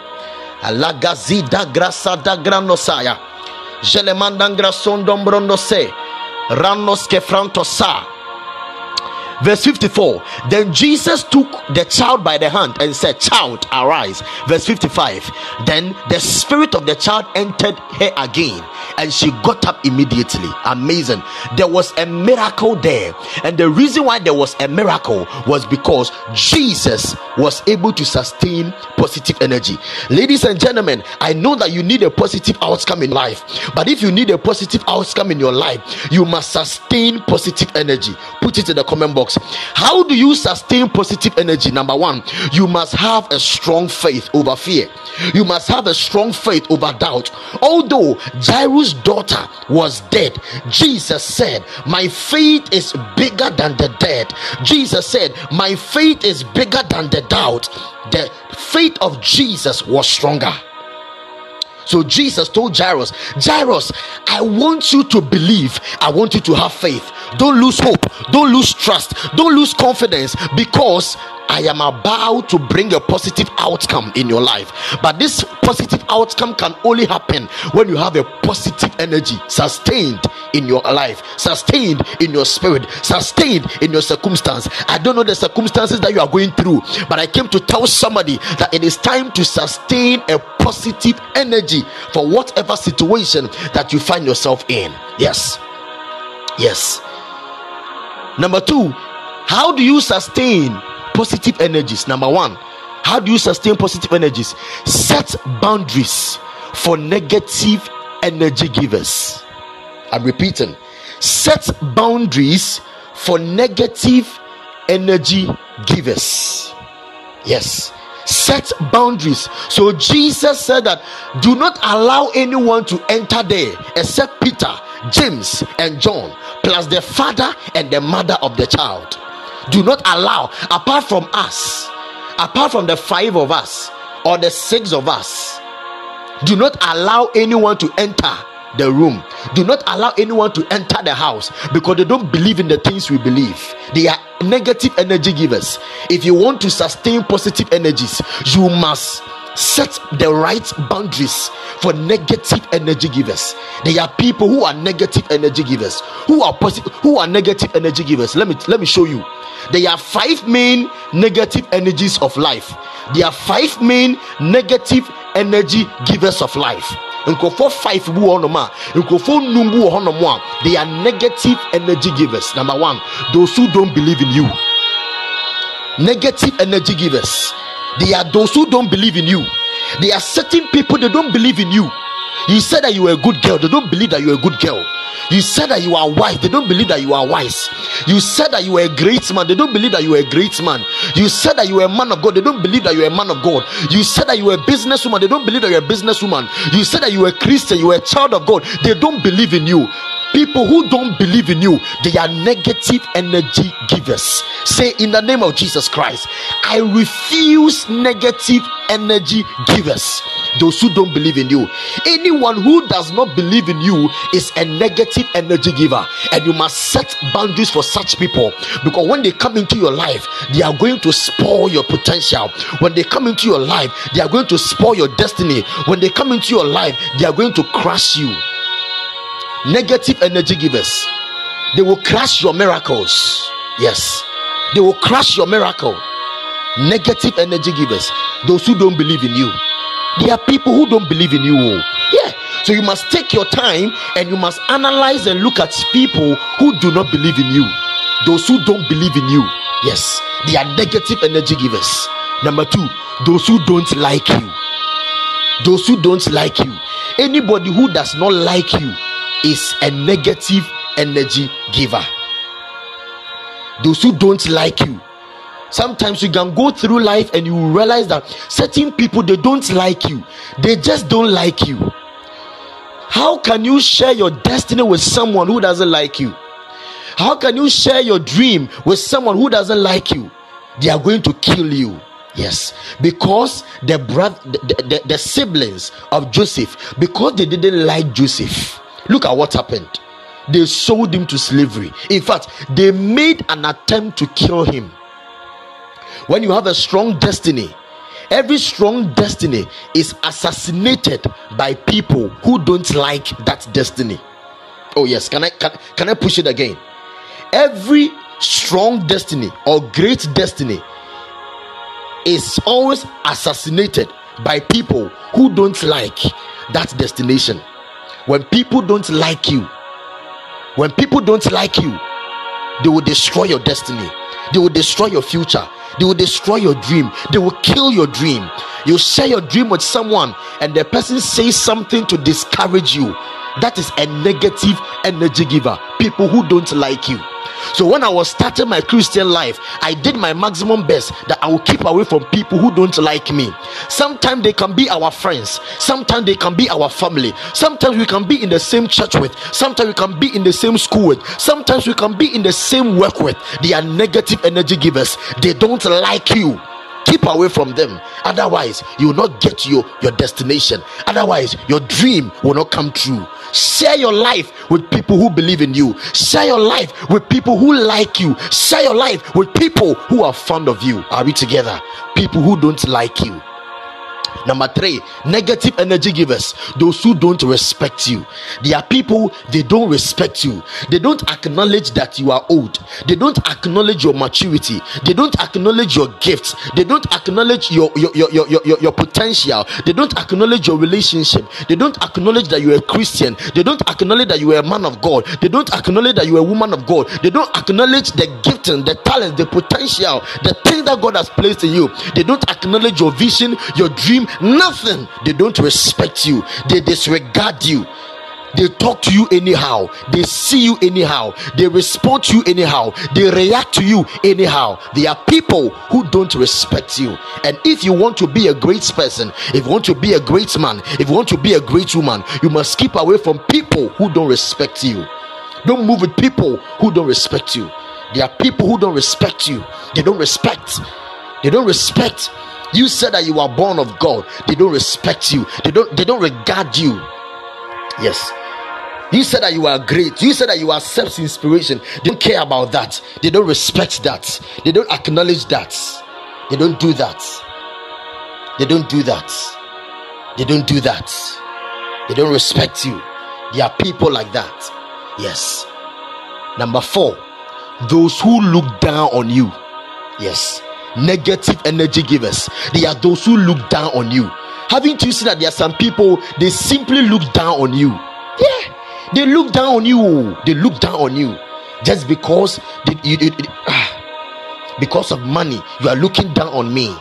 Verse fifty-four. Then Jesus took the child by the hand and said, child, arise. Verse fifty-five. Then the spirit of the child entered her again, and she got up immediately. Amazing. There was a miracle there. And the reason why there was a miracle was because Jesus was able to sustain positive energy. Ladies and gentlemen, I know that you need a positive outcome in life. But if you need a positive outcome in your life, you must sustain positive energy. Put it in the comment box. How do you sustain positive energy? Number one, you must have a strong faith over fear. You must have a strong faith over doubt. Although Jairus' daughter was dead, Jesus said, my faith is bigger than the dead. Jesus said, my faith is bigger than the doubt. The faith of Jesus was stronger. So Jesus told Jairus, Jairus, I want you to believe. I want you to have faith. Don't lose hope. Don't lose trust. Don't lose confidence, because I am about to bring a positive outcome in your life. But this positive outcome can only happen when you have a positive energy sustained in your life, sustained in your spirit, sustained in your circumstance. I don't know the circumstances that you are going through, but I came to tell somebody that it is time to sustain a positive energy for whatever situation that you find yourself in. Yes. Yes. Number two, how do you sustain positive energies? Number one, how do you sustain positive energies? Set boundaries for negative energy givers. I'm repeating, set boundaries for negative energy givers. Yes, set boundaries. So Jesus said that do not allow anyone to enter there except Peter, James, and John, plus the father and the mother of the child. Do not allow, apart from us, apart from the five of us or the six of us, do not allow anyone to enter the room. Do not allow anyone to enter the house, because they don't believe in the things we believe. They are negative energy givers. If you want to sustain positive energies, you must set the right boundaries for negative energy givers. There are people who are negative energy givers, who are positive, who are negative energy givers. Let me let me show you. There are five main negative energies of life. There are five main negative energy givers of life. They are negative energy givers. Number one, those who don't believe in you. Negative energy givers. They are those who don't believe in you. They are certain people, they don't believe in you. You said that you were a good girl. They don't believe that you are a good girl. You said that you are wise. They don't believe that you are wise. You said that you were a great man. They don't believe that you were a great man. You said that you were a man of God. They don't believe that you were a man of God. You said that you were a businesswoman. They don't believe that you were a businesswoman. You said that you were a Christian. You were a child of God. They don't believe in you. People who don't believe in you, they are negative energy givers. Say, in the name of Jesus Christ, I refuse negative energy givers. Those who don't believe in you, anyone who does not believe in you is a negative energy giver, and you must set boundaries for such people, because when they come into your life, they are going to spoil your potential. When they come into your life, they are going to spoil your destiny. When they come into your life, they are going to crush you. Negative energy givers, they will crush your miracles. Yes, they will crush your miracle. Negative energy givers, those who don't believe in you. There are people who don't believe in you. Yeah, so you must take your time and you must analyze and look at people who do not believe in you. Those who don't believe in you, yes, they are negative energy givers. Number two, those who don't like you. Those who don't like you, anybody who does not like you is a negative energy giver. Those who don't like you, sometimes you can go through life and you will realize that certain people, they don't like you. They just don't like you. How can you share your destiny with someone who doesn't like you? How can you share your dream with someone who doesn't like you? They are going to kill you. Yes, because the brother, the, the, the siblings of Joseph, because they didn't like Joseph, look at what happened. They sold him to slavery. In fact, they made an attempt to kill him. When you have a strong destiny, every strong destiny is assassinated by people who don't like that destiny. Oh yes, can I can, can I push it again? Every strong destiny or great destiny is always assassinated by people who don't like that destination. When people don't like you, when people don't like you, they will destroy your destiny. They will destroy your future. They will destroy your dream. They will kill your dream. You share your dream with someone and the person says something to discourage you. That is a negative energy giver. People who don't like you. So when I was starting my Christian life, I did my maximum best that I will keep away from people who don't like me. Sometimes they can be our friends. Sometimes they can be our family. Sometimes we can be in the same church with. Sometimes we can be in the same school with. Sometimes we can be in the same work with. They are negative energy givers. They don't like you. Keep away from them. Otherwise, you will not get your, your destination. Otherwise, your dream will not come true. Share your life with people who believe in you. Share your life with people who like you. Share your life with people who are fond of you. Are we together? People who don't like you. Number three, negative energy givers, those who don't respect you. They are people, they don't respect you. They don't acknowledge that you are old. They don't acknowledge your maturity. They don't acknowledge your gifts. They don't acknowledge your your your your, your, your potential. They don't acknowledge your relationship. They don't acknowledge that you are a Christian. They don't acknowledge that you are a man of God. They don't acknowledge that you are a woman of God. They don't acknowledge the gifting, the talent, the potential, the thing that God has placed in you. They don't acknowledge your vision, your dream. Nothing. They don't respect you. They disregard you. They talk to you anyhow. They see you anyhow. They respond to you anyhow. They react to you anyhow. They are people who don't respect you. And if you want to be a great person, if you want to be a great man, if you want to be a great woman, you must keep away from people who don't respect you. Don't move with people who don't respect you. There are people who don't respect you. They don't respect. They don't respect. You said that you are born of God. They don't respect you. They don't they don't regard you. Yes. You said that you are great. You said that you are self-inspiration. They don't care about that. They don't respect that. They don't acknowledge that. They don't do that. They don't do that. They don't do that. They don't respect you. There are people like that. Yes. Number four, those who look down on you. Yes. Negative energy givers, they are those who look down on you. Haven't you seen that there are some people, they simply look down on you? Yeah, they look down on you. They look down on you just because they, you, you, you, ah, because of money. You are looking down on me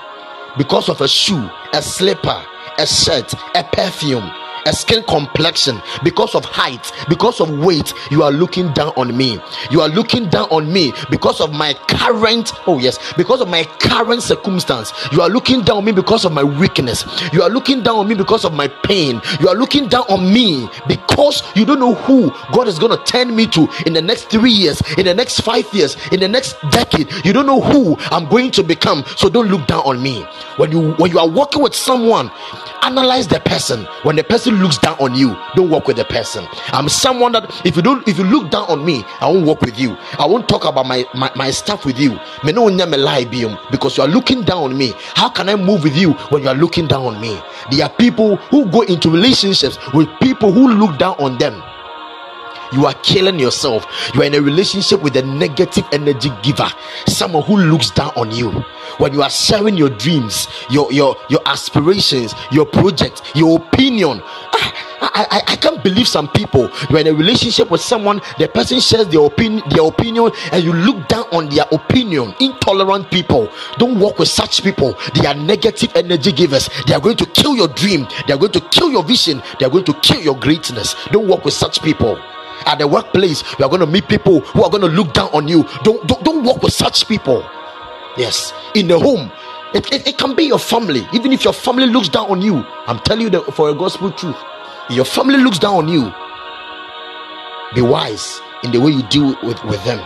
because of a shoe, a slipper, a shirt, a perfume, a skin complexion, because of height, because of weight, you are looking down on me. You are looking down on me because of my current, oh yes, because of my current circumstance. You are looking down on me because of my weakness. You are looking down on me because of my pain. You are looking down on me because you don't know who God is going to turn me to in the next three years, in the next five years, in the next decade. You don't know who I'm going to become, so don't look down on me. When you when you are walking with someone, analyze the person. When the person looks down on you, don't walk with the person. I'm someone that if you don't, if you look down on me, I won't walk with you. I won't talk about my my, my stuff with you. Because you are looking down on me. How can I move with you when you are looking down on me? There are people who go into relationships with people who look down on them. You are killing yourself. You are in a relationship with a negative energy giver, someone who looks down on you. When you are sharing your dreams, your your your aspirations, your project, your opinion, I, I, I can't believe some people. You're in a relationship with someone, the person shares their opinion, their opinion, and you look down on their opinion. Intolerant people. Don't walk with such people. They are negative energy givers. They are going to kill your dream. They are going to kill your vision. They are going to kill your greatness. Don't walk with such people. At the workplace, you are going to meet people who are going to look down on you. Don't don't, don't walk with such people. Yes, in the home. It, it, it can be your family. Even if your family looks down on you, I'm telling you that for a gospel truth, your family looks down on you. Be wise in the way you deal with, with them.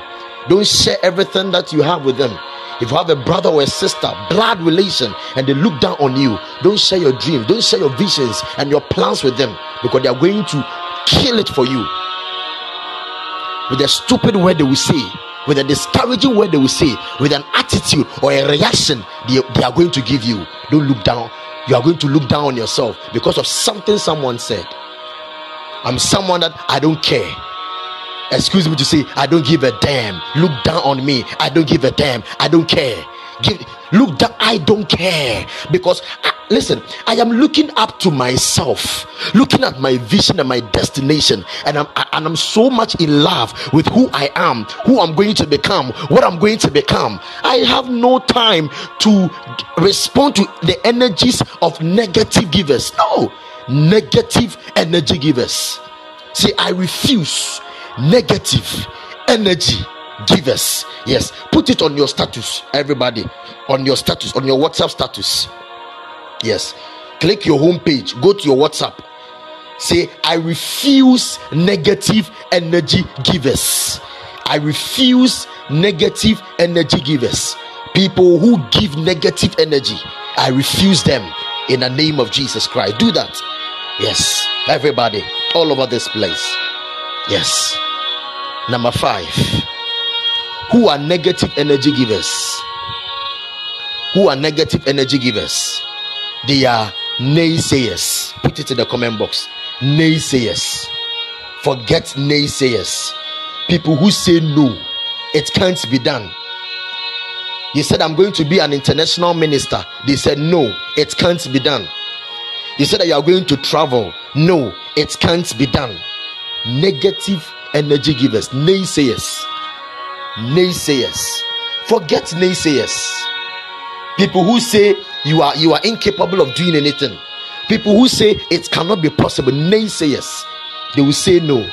Don't share everything that you have with them. If you have a brother or a sister, blood relation, and they look down on you, don't share your dreams, don't share your visions and your plans with them, because they are going to kill it for you. With a stupid word they will say, with a discouraging word they will say, with an attitude or a reaction they, they are going to give you. Don't look down. You are going to look down on yourself because of something someone said. I'm someone that I don't care. Excuse me to say, I don't give a damn. Look down on me. I don't give a damn. I don't care. Give, look down. I don't care because I, listen, I am looking up to myself, looking at my vision and my destination, and I'm I, and I'm so much in love with who I am, who I'm going to become, what I'm going to become. I have no time to respond to the energies of negative givers. No, negative energy givers. See, I refuse negative energy givers. Yes, put it on your status, everybody, on your status, on your WhatsApp status. Yes, click your home page, go to your WhatsApp, say I refuse negative energy givers. I refuse negative energy givers. People who give negative energy, I refuse them in the name of Jesus Christ. Do that. Yes, everybody, all over this place. Yes. Number five. Who are negative energy givers? Who are negative energy givers? They are naysayers. Put it in the comment box. Naysayers. Forget naysayers. People who say no, it can't be done. You said I'm going to be an international minister. They said no, it can't be done. You said that you are going to travel. No, it can't be done. Negative energy givers. Naysayers. Naysayers. Forget naysayers. People who say you are you are incapable of doing anything. People who say it cannot be possible. Naysayers. They will say no.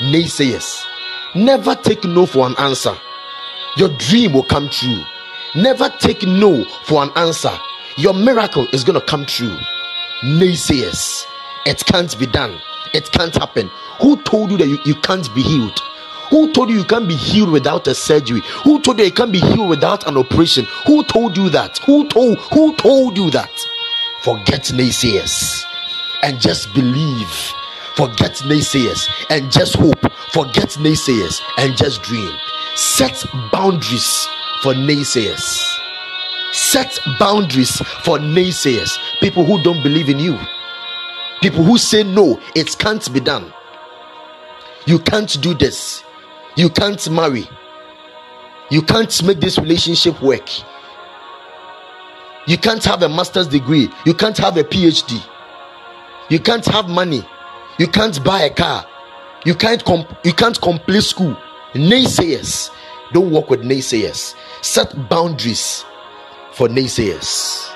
Naysayers. Never take no for an answer. Your dream will come true. Never take no for an answer. Your miracle is going to come true. Naysayers. It can't be done. It can't happen. Who told you that you, you can't be healed? Who told you you can't be healed without a surgery? Who told you you can't be healed without an operation? Who told you that? Who told, who told you that? Forget naysayers and just believe. Forget naysayers and just hope. Forget naysayers and just dream. Set boundaries for naysayers. Set boundaries for naysayers. People who don't believe in you. People who say no, it can't be done. You can't do this. You can't marry. You can't make this relationship work. You can't have a master's degree. You can't have a P H D. You can't have money. You can't buy a car. You can't comp- you can't complete school. Naysayers. Don't work with naysayers. Set boundaries for naysayers.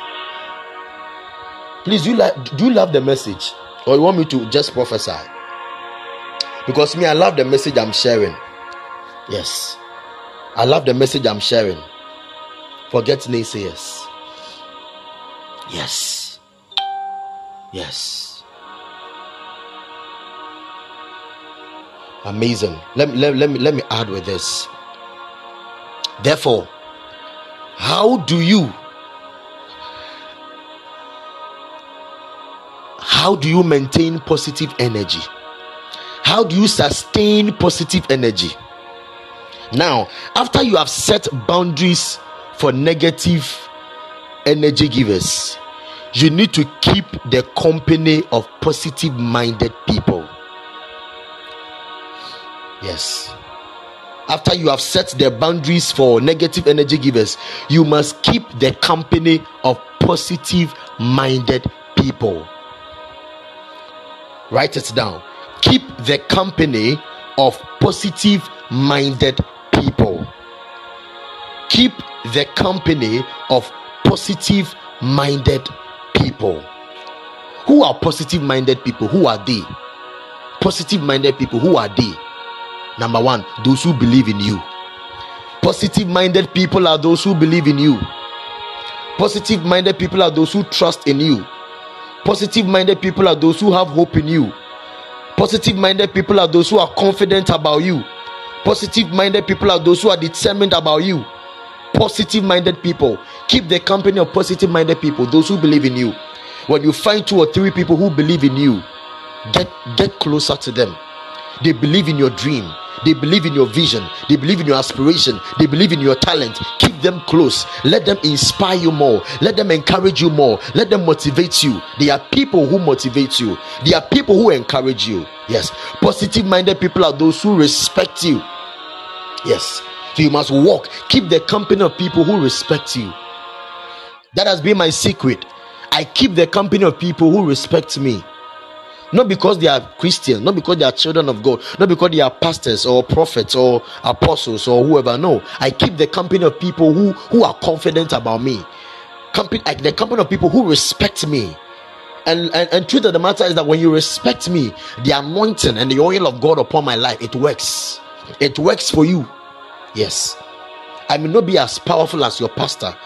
Please, do you, like, do you love the message? Or you want me to just prophesy? Because me, I love the message I'm sharing. Yes. I love the message I'm sharing. Forget naysayers. Yes. Yes. Amazing. Let me, let, let me, let me add with this. Therefore, how do you how do you maintain positive energy? How do you sustain positive energy? Now, after you have set boundaries for negative energy givers, you need to keep the company of positive-minded people. Yes. After you have set the boundaries for negative energy givers, you must keep the company of positive-minded people. Write it down. Keep the company of positive-minded people. Keep the company of positive-minded people. Who are positive-minded people? Who are they? Positive-minded people, who are they? Number one, those who believe in you. Positive-minded people are those who believe in you. Positive-minded people are those who trust in you. Positive-minded people are those who have hope in you. Positive-minded people are those who are confident about you. Positive-minded people are those who are determined about you. Positive-minded people. Keep the company of positive-minded people, those who believe in you. When you find two or three people who believe in you, get, get closer to them. They believe in your dream. They believe in your vision. They believe in your aspiration. They believe in your talent. Keep them close. Let them inspire you more. Let them encourage you more. Let them motivate you. They are people who motivate you. They are people who encourage you. Yes. Positive-minded people are those who respect you. Yes. So you must walk. Keep the company of people who respect you. That has been my secret. I keep the company of people who respect me. Not because they are Christians, not because they are children of God, not because they are pastors or prophets or apostles or whoever. No, I keep the company of people who, who are confident about me. Company, the company of people who respect me. And, and, and truth of the matter is that when you respect me, the anointing and the oil of God upon my life, it works. It works for you. Yes. I may not be as powerful as your pastor.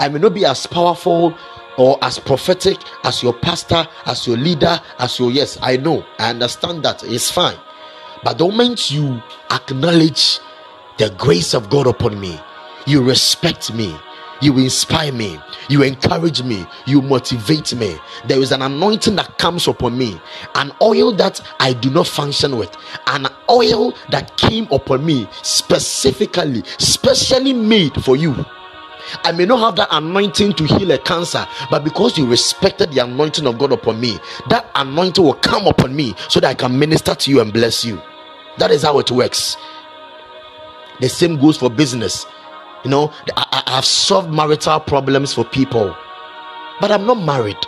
I may not be as powerful or as prophetic as your pastor, as your leader, as your yes, I know, I understand that, it's fine. But the moment you acknowledge the grace of God upon me, you respect me, you inspire me, you encourage me, you motivate me, there is an anointing that comes upon me, an oil that I do not function with, an oil that came upon me specifically, specially made for you. I may not have that anointing to heal a cancer, but because you respected the anointing of God upon me, that anointing will come upon me so that I can minister to you and bless you. That is how it works. The same goes for business. You know, I, I have solved marital problems for people, but I'm not married.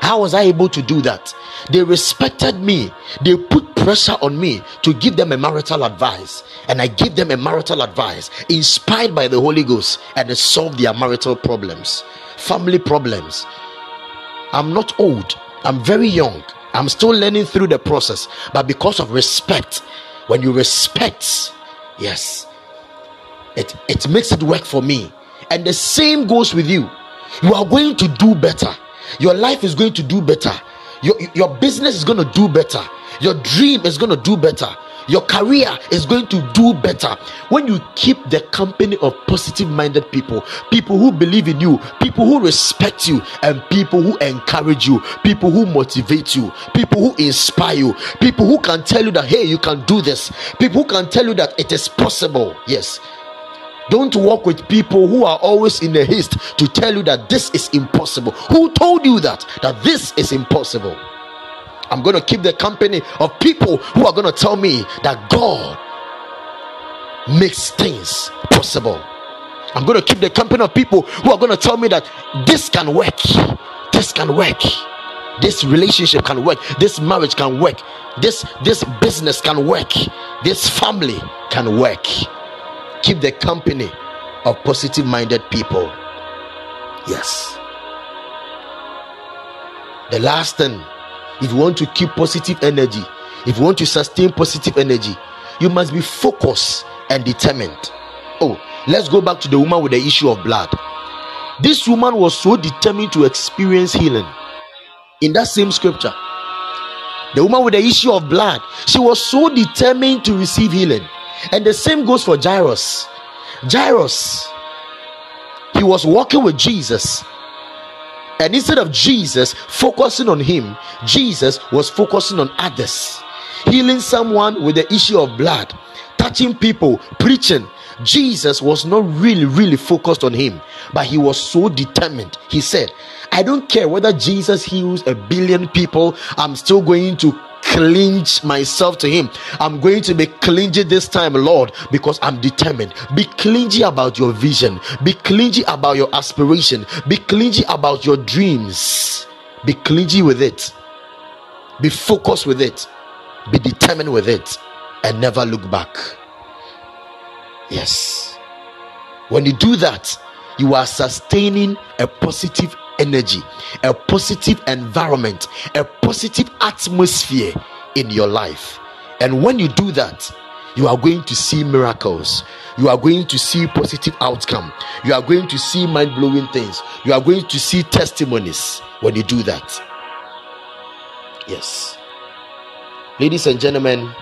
How was I able to do that? They respected me. They put pressure on me to give them a marital advice. And I gave them a marital advice inspired by the Holy Ghost, and it solved their marital problems, family problems. I'm not old. I'm very young. I'm still learning through the process. But because of respect, when you respect, yes, it, it makes it work for me. And the same goes with you. You are going to do better. Your life is going to do better. Your, your business is going to do better. Your dream is going to do better. Your career is going to do better. When you keep the company of positive-minded people, people who believe in you, people who respect you, and people who encourage you, people who motivate you, people who inspire you, people who can tell you that, hey, you can do this. People who can tell you that it is possible. Yes. Don't walk with people who are always in a haste to tell you that this is impossible. Who told you that? That this is impossible. I'm going to keep the company of people who are going to tell me that God makes things possible. I'm going to keep the company of people who are going to tell me that this can work. This can work. This relationship can work. This marriage can work. This, this business can work. This family can work. Keep the company of positive-minded people. Yes. The last thing If you want to keep positive energy, if you want to sustain positive energy, you must be focused and determined. Oh, let's go back to the woman with the issue of blood. This woman was so determined to experience healing. In that same scripture, the woman with the issue of blood, she was so determined to receive healing. And the same goes for Jairus. Jairus, he was walking with Jesus. And instead of Jesus focusing on him, Jesus was focusing on others. Healing someone with the issue of blood, touching people, preaching. Jesus was not really, really focused on him, but he was so determined. He said, I don't care whether Jesus heals a billion people, I'm still going to cling myself to him. I'm going to be clingy this time, Lord, because I'm determined. Be clingy about your vision. Be clingy about your aspiration. Be clingy about your dreams. Be clingy with it. Be focused with it. Be determined with it. And never look back. Yes. When you do that, you are sustaining a positive energy, a positive environment, a positive atmosphere in your life. And when you do that, you are going to see miracles. You are going to see positive outcome. You are going to see mind-blowing things. You are going to see testimonies when you do that. Yes. Ladies and gentlemen,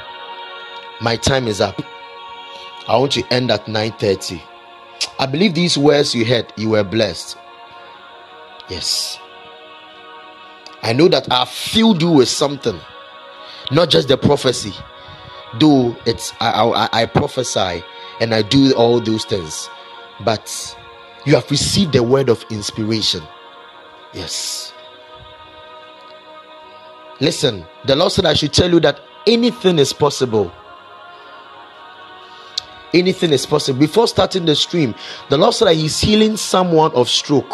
my time is up. I want to end at nine thirty. I believe these words you heard, you were blessed. Yes. I know that I filled you with something. Not just the prophecy. Though it's I, I, I prophesy and I do all those things. But you have received the word of inspiration. Yes. Listen, the Lord said I should tell you that anything is possible. Anything is possible. Before starting the stream, the Lord said that He's healing someone of stroke.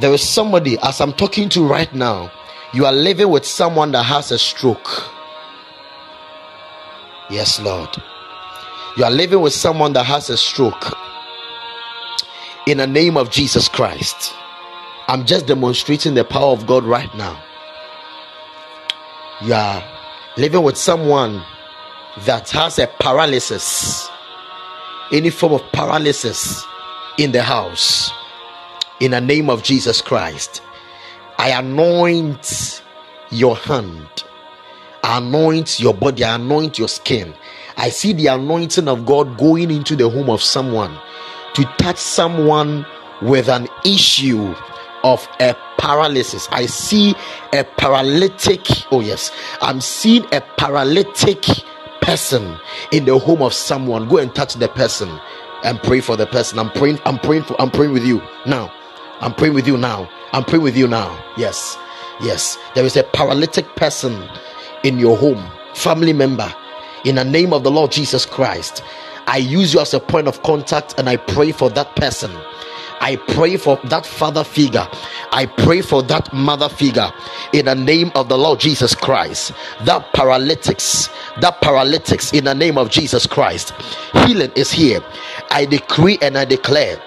There is somebody, as I'm talking to right now, you are living with someone that has a stroke. Yes, Lord. You are living with someone that has a stroke. In the name of Jesus Christ. I'm just demonstrating the power of God right now. You are living with someone that has a paralysis, any form of paralysis in the house. In the name of Jesus Christ, I anoint your hand. I anoint your body. I anoint your skin. I see the anointing of God going into the home of someone to touch someone with an issue of a paralysis. I see a paralytic. Oh yes, I'm seeing a paralytic person in the home of someone. Go and touch the person and pray for the person. I'm praying. I'm praying for. I'm praying with you now. I'm praying with you now. I'm praying with you now. Yes. Yes. There is a paralytic person in your home, family member. In the name of the Lord Jesus Christ, I use you as a point of contact and I pray for that person. I pray for that father figure. I pray for that mother figure. In the name of the Lord Jesus Christ, that paralytics, that paralytics in the name of Jesus Christ, healing is here. I decree and I declare.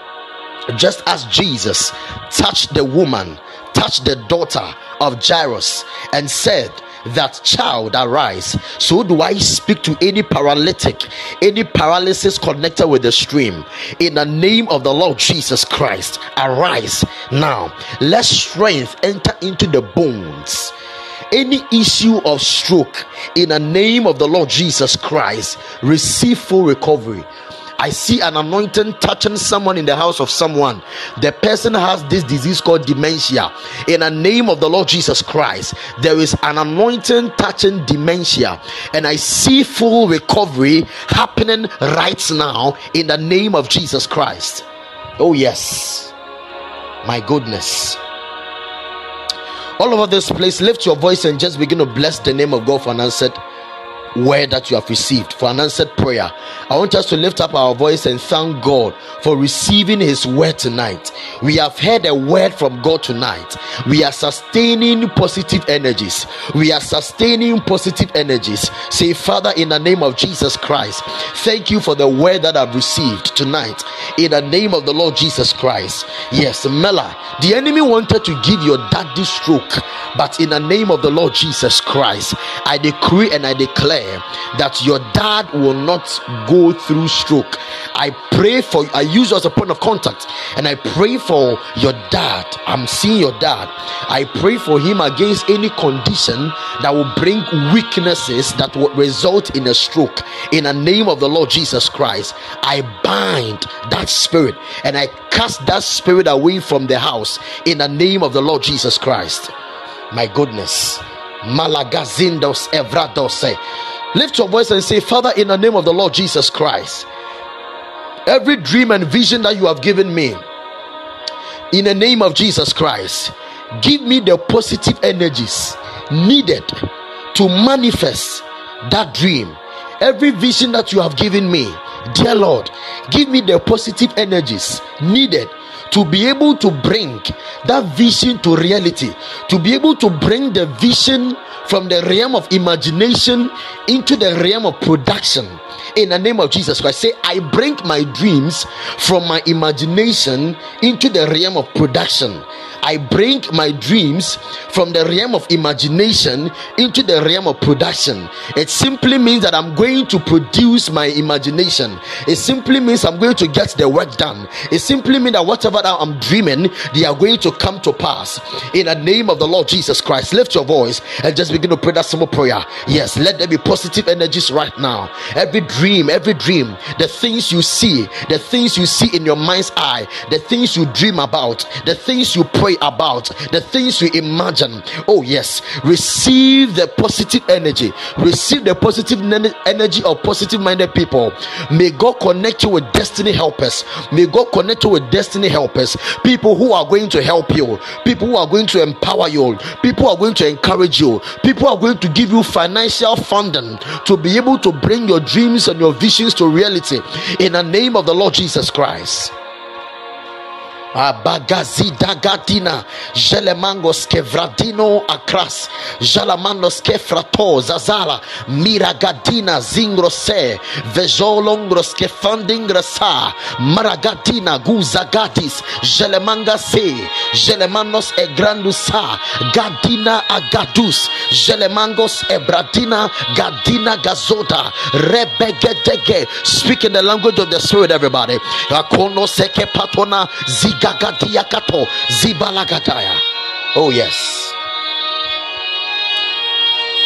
Just as Jesus touched the woman, touched the daughter of Jairus and said, that child arise, so do I speak to any paralytic, any paralysis connected with the stream. In the name of the Lord Jesus Christ, arise now. Let strength enter into the bones. Any issue of stroke, in the name of the Lord Jesus Christ, receive full recovery. I see an anointing touching someone in the house of someone. The person has this disease called dementia. In the name of the Lord Jesus Christ, there is an anointing touching dementia. And I see full recovery happening right now in the name of Jesus Christ. Oh yes. My goodness. All over this place, lift your voice and just begin to bless the name of God for an answered word that you have received, for an answered prayer. I want us to lift up our voice and thank God for receiving his word tonight. We have heard a word from God tonight. We are sustaining positive energies. We are sustaining positive energies. Say, Father, in the name of Jesus Christ, thank you for the word that I've received tonight, in the name of the Lord Jesus Christ. Yes, Mela, the enemy wanted to give your daddy stroke, but in the name of the Lord Jesus Christ, I decree and I declare that your dad will not go through stroke. I pray for, I use you as a point of contact, and I pray for your dad. I'm seeing your dad. I pray for him against any condition that will bring weaknesses that will result in a stroke. In the name of the Lord Jesus Christ, I bind that spirit and I cast that spirit away from the house in the name of the Lord Jesus Christ. My goodness. Malagazindos Evradose. Lift your voice and say, Father, in the name of the Lord Jesus Christ, every dream and vision that you have given me, in the name of Jesus Christ, give me the positive energies needed to manifest that dream. Every vision that you have given me, dear Lord, give me the positive energies needed to be able to bring that vision to reality, to be able to bring the vision from the realm of imagination into the realm of production. In the name of Jesus Christ, say, I bring my dreams from my imagination into the realm of production. I bring my dreams from the realm of imagination into the realm of production. It simply means that I'm going to produce my imagination. It simply means I'm going to get the work done. It simply means that whatever that I'm dreaming, they are going to come to pass. In the name of the Lord Jesus Christ, lift your voice and just begin to pray that simple prayer. Yes, let there be positive energies right now. Every dream, every dream, the things you see, the things you see in your mind's eye, the things you dream about, the things you pray about, the things we imagine. Oh yes, receive the positive energy. Receive the positive energy of positive minded people. May God connect you with destiny helpers. May God connect you with destiny helpers. People who are going to help you. People who are going to empower you. People who are going to encourage you. People who are going to give you financial funding to be able to bring your dreams and your visions to reality. In the name of the Lord Jesus Christ. Abagazi dagatina jelemangos kevradino akras jalamandos kefrato zazala miragadina zingrose vejolongros kefandingrasa maragatina guzagatis jelemangase jelemangos egrandusa gadina agadus jelemangos ebradina gadina gazota rebegedege. Speak in the language of the spirit, everybody. Akono seke patona ziga. Oh yes,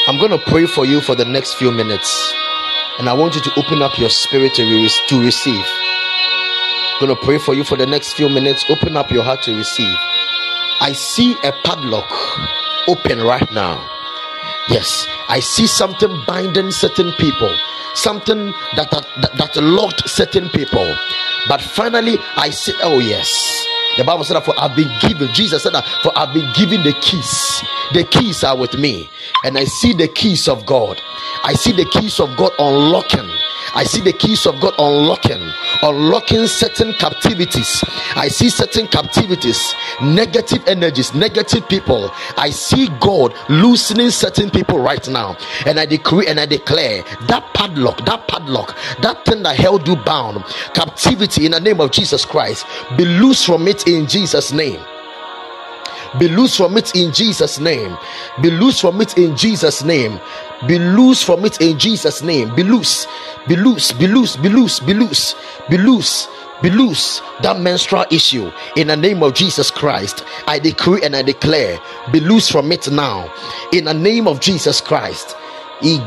I'm going to pray for you for the next few minutes, and I want you to open up your spirit to receive. I'm going to pray for you for the next few minutes. Open up your heart to receive. I see a padlock open right now. Yes, I see something binding certain people, something that that, that locked certain people. But finally, I said, oh yes, the Bible said that for I've been given, Jesus said that for I've been given the keys. The keys are with me. And I see the keys of God. I see the keys of God unlocking. I see the keys of God unlocking, unlocking certain captivities. I see certain captivities, negative energies, negative people. I see God loosening certain people right now. And I decree and I declare that padlock, that padlock, that thing that held you bound, captivity in the name of Jesus Christ, be loose from it in Jesus' name. Be loose from it in Jesus' name. Be loose from it in Jesus' name. Be loose from it in Jesus' name. Be loose. Be loose. Be loose. Be loose. Be loose. Be loose. Be loose that menstrual issue in the name of Jesus Christ. I decree and I declare, be loose from it now in the name of Jesus Christ. Be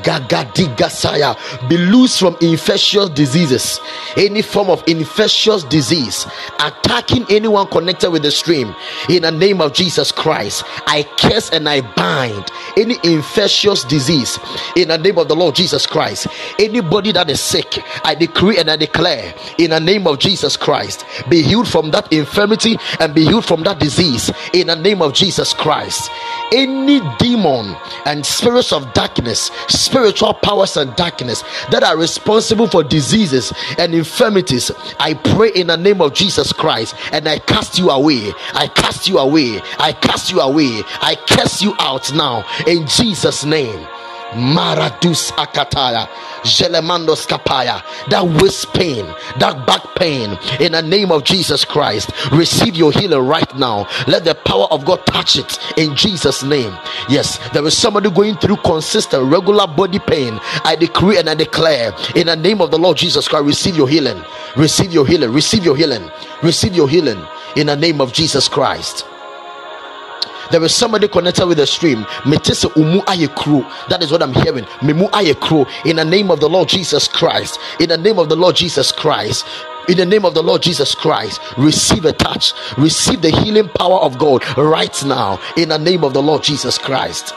loose from infectious diseases, any form of infectious disease attacking anyone connected with the stream. In the name of Jesus Christ, I curse and I bind any infectious disease in the name of the Lord Jesus Christ. Anybody that is sick, I decree and I declare in the name of Jesus Christ, be healed from that infirmity and be healed from that disease in the name of Jesus Christ. any demon and spirits of darkness, spiritual powers and darkness that are responsible for diseases and infirmities, I pray in the name of Jesus Christ, and I cast you away. I cast you away. I cast you away. I cast you out now in Jesus' name. Maradus akataya, jelemandos kapaya, that waist pain, that back pain, in the name of Jesus Christ, receive your healing right now. Let the power of God touch it in Jesus' name. Yes, there is somebody going through consistent, regular body pain. I decree and I declare in the name of the Lord Jesus Christ, receive your healing, receive your healing, receive your healing, receive your healing in the name of Jesus Christ. There is somebody connected with the stream. That is what I'm hearing. In the name of the Lord Jesus Christ. In the name of the Lord Jesus Christ. In the name of the Lord Jesus Christ, receive a touch. Receive the healing power of God right now. In the name of the Lord Jesus Christ.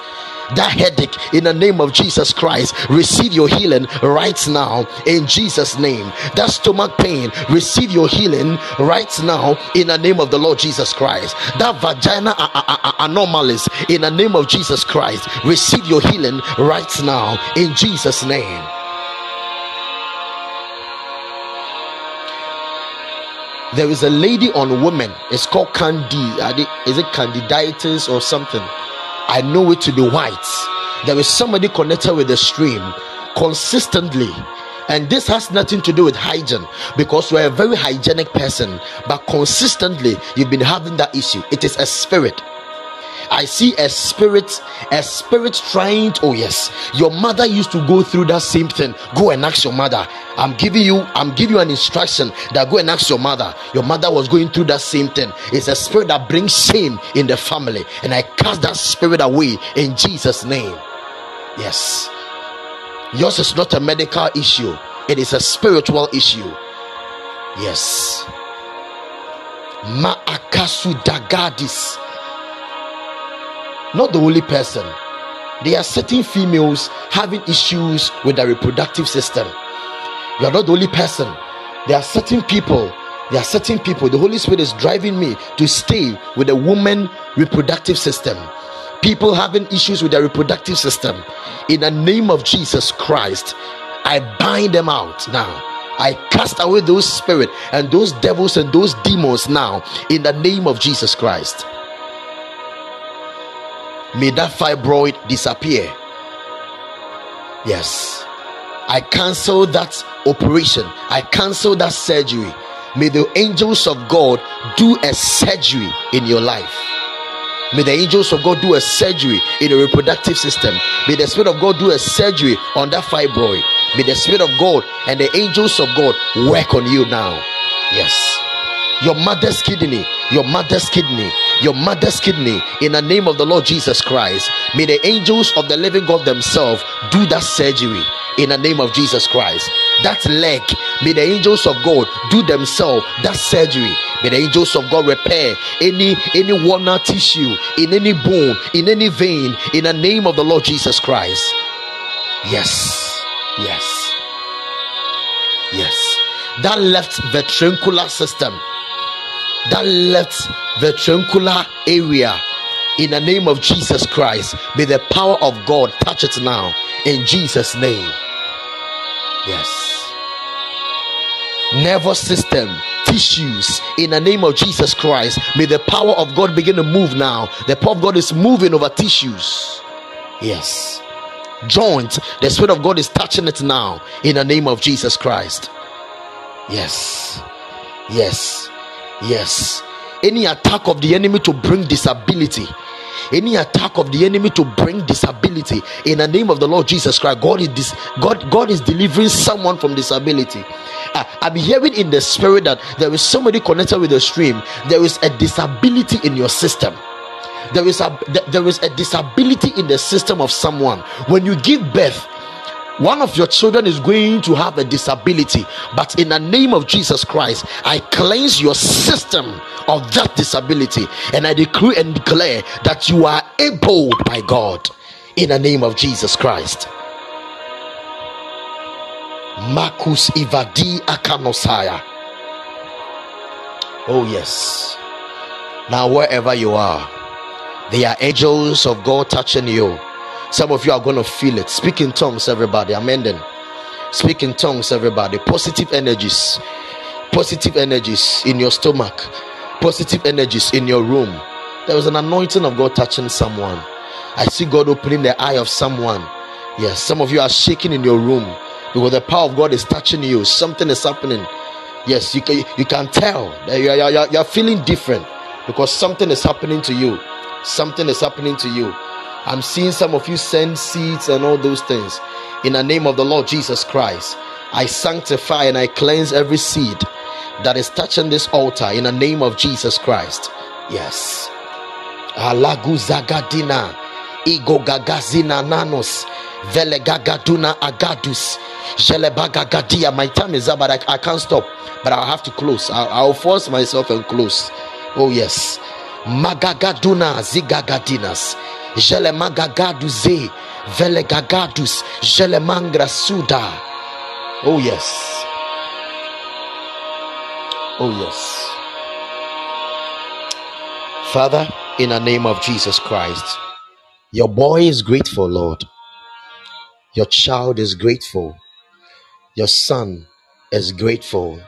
That headache, in the name of Jesus Christ, receive your healing right now in Jesus' name. That stomach pain, receive your healing right now in the name of the Lord Jesus Christ. That vagina anomalies, in the name of Jesus Christ, receive your healing right now in Jesus' name. There is a lady on women, it's called Candy, is it candidiasis or something? I know it to be white. There is somebody connected with the stream consistently, and this has nothing to do with hygiene, because you are a very hygienic person, but consistently you've been having that issue. It is a spirit. I see a spirit, a spirit trying to, oh yes, your mother used to go through that same thing. Go and ask your mother. I'm giving you, I'm giving you an instruction that go and ask your mother. Your mother was going through that same thing. It's a spirit that brings shame in the family, and I cast that spirit away in Jesus' name. Yes. Yours is not a medical issue. It is a spiritual issue. Yes. Maakasu dagadis. Not the only person. There are certain females having issues with their reproductive system. You are not the only person. There are certain people. There are certain people. The Holy Spirit is driving me to stay with a woman reproductive system. People having issues with their reproductive system. In the name of Jesus Christ, I bind them out now. I cast away those spirits and those devils and those demons now. In the name of Jesus Christ. May that fibroid disappear. Yes. I cancel that operation. I cancel that surgery. May the angels of God do a surgery in your life. May the angels of God do a surgery in your reproductive system. May the Spirit of God do a surgery on that fibroid. May the Spirit of God and the angels of God work on you now. Yes. Your mother's kidney, your mother's kidney, your mother's kidney, in the name of the Lord Jesus Christ, may the angels of the living God themselves do that surgery in the name of Jesus Christ. That leg, may the angels of God do themselves that surgery. May the angels of God repair any any worn out tissue, in any bone, in any vein, in the name of the Lord Jesus Christ. Yes, yes, yes. That left ventricular system, that left ventricular area, in the name of Jesus Christ, may the power of God touch it now in Jesus' name. Yes. Nervous system, tissues, in the name of Jesus Christ, may the power of God begin to move now. The power of God is moving over tissues. Yes. Joint, the Spirit of God is touching it now in the name of Jesus Christ. Yes. Yes. Yes. Any attack of the enemy to bring disability, any attack of the enemy to bring disability, in the name of the Lord Jesus Christ, God is this, God, God is delivering someone from disability. I, I'm hearing in the spirit that there is somebody connected with the stream. There is a disability in your system. There is a there is a disability in the system of someone. When you give birth, one of your children is going to have a disability, but in the name of Jesus Christ, I cleanse your system of that disability, and I decree and declare that you are able by God in the name of Jesus Christ. Marcus Ivadi Akanosaya. Oh yes. Now wherever you are, They are angels of God touching you. Some of you are going to feel it. Speak in tongues, everybody. I'm ending. Speak in tongues, everybody. Positive energies. Positive energies in your stomach. Positive energies in your room. There was an anointing of God touching someone. I see God opening the eye of someone. Yes, some of you are shaking in your room because the power of God is touching you. Something is happening. Yes, you can, you can tell that you are, you are, you are feeling different because something is happening to you. Something is happening to you. I'm seeing some of you send seeds and all those things. In the name of the Lord Jesus Christ, I sanctify and I cleanse every seed that is touching this altar in the name of Jesus Christ. Yes. Alaguzagadina, igogagazina nanos, velegagaduna agadus, jelebagagadia. My time is up, but I, I can't stop. But I'll have to close. I'll, I'll force myself and close. Oh yes. Magagaduna zigagadinas, jelemagagaduze, velegagadus, jelemangrasuda. Oh yes. Oh yes. Father, in the name of Jesus Christ, your boy is grateful, Lord. Your child is grateful. Your son is grateful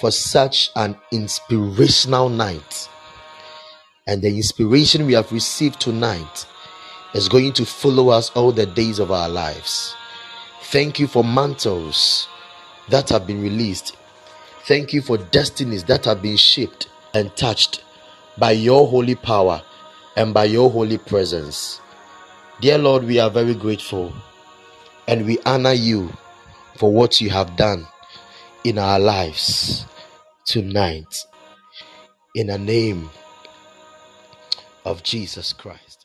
for such an inspirational night. And the inspiration we have received tonight is going to follow us all the days of our lives. Thank you for mantles that have been released. Thank you for destinies that have been shaped and touched by your holy power and by your holy presence. Dear Lord, we are very grateful and we honor you for what you have done in our lives tonight. In the name of Jesus Christ.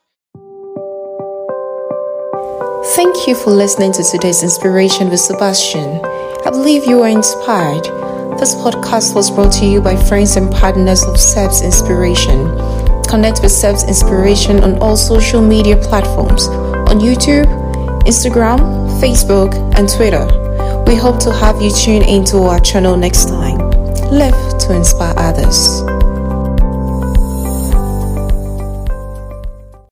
Thank you for listening to today's Inspiration with Sebastian. I believe you are inspired. This podcast was brought to you by friends and partners of Self-Inspiration. Connect with Self-Inspiration on all social media platforms, on YouTube, Instagram, Facebook, and Twitter. We hope to have you tune into our channel next time. Live to inspire others.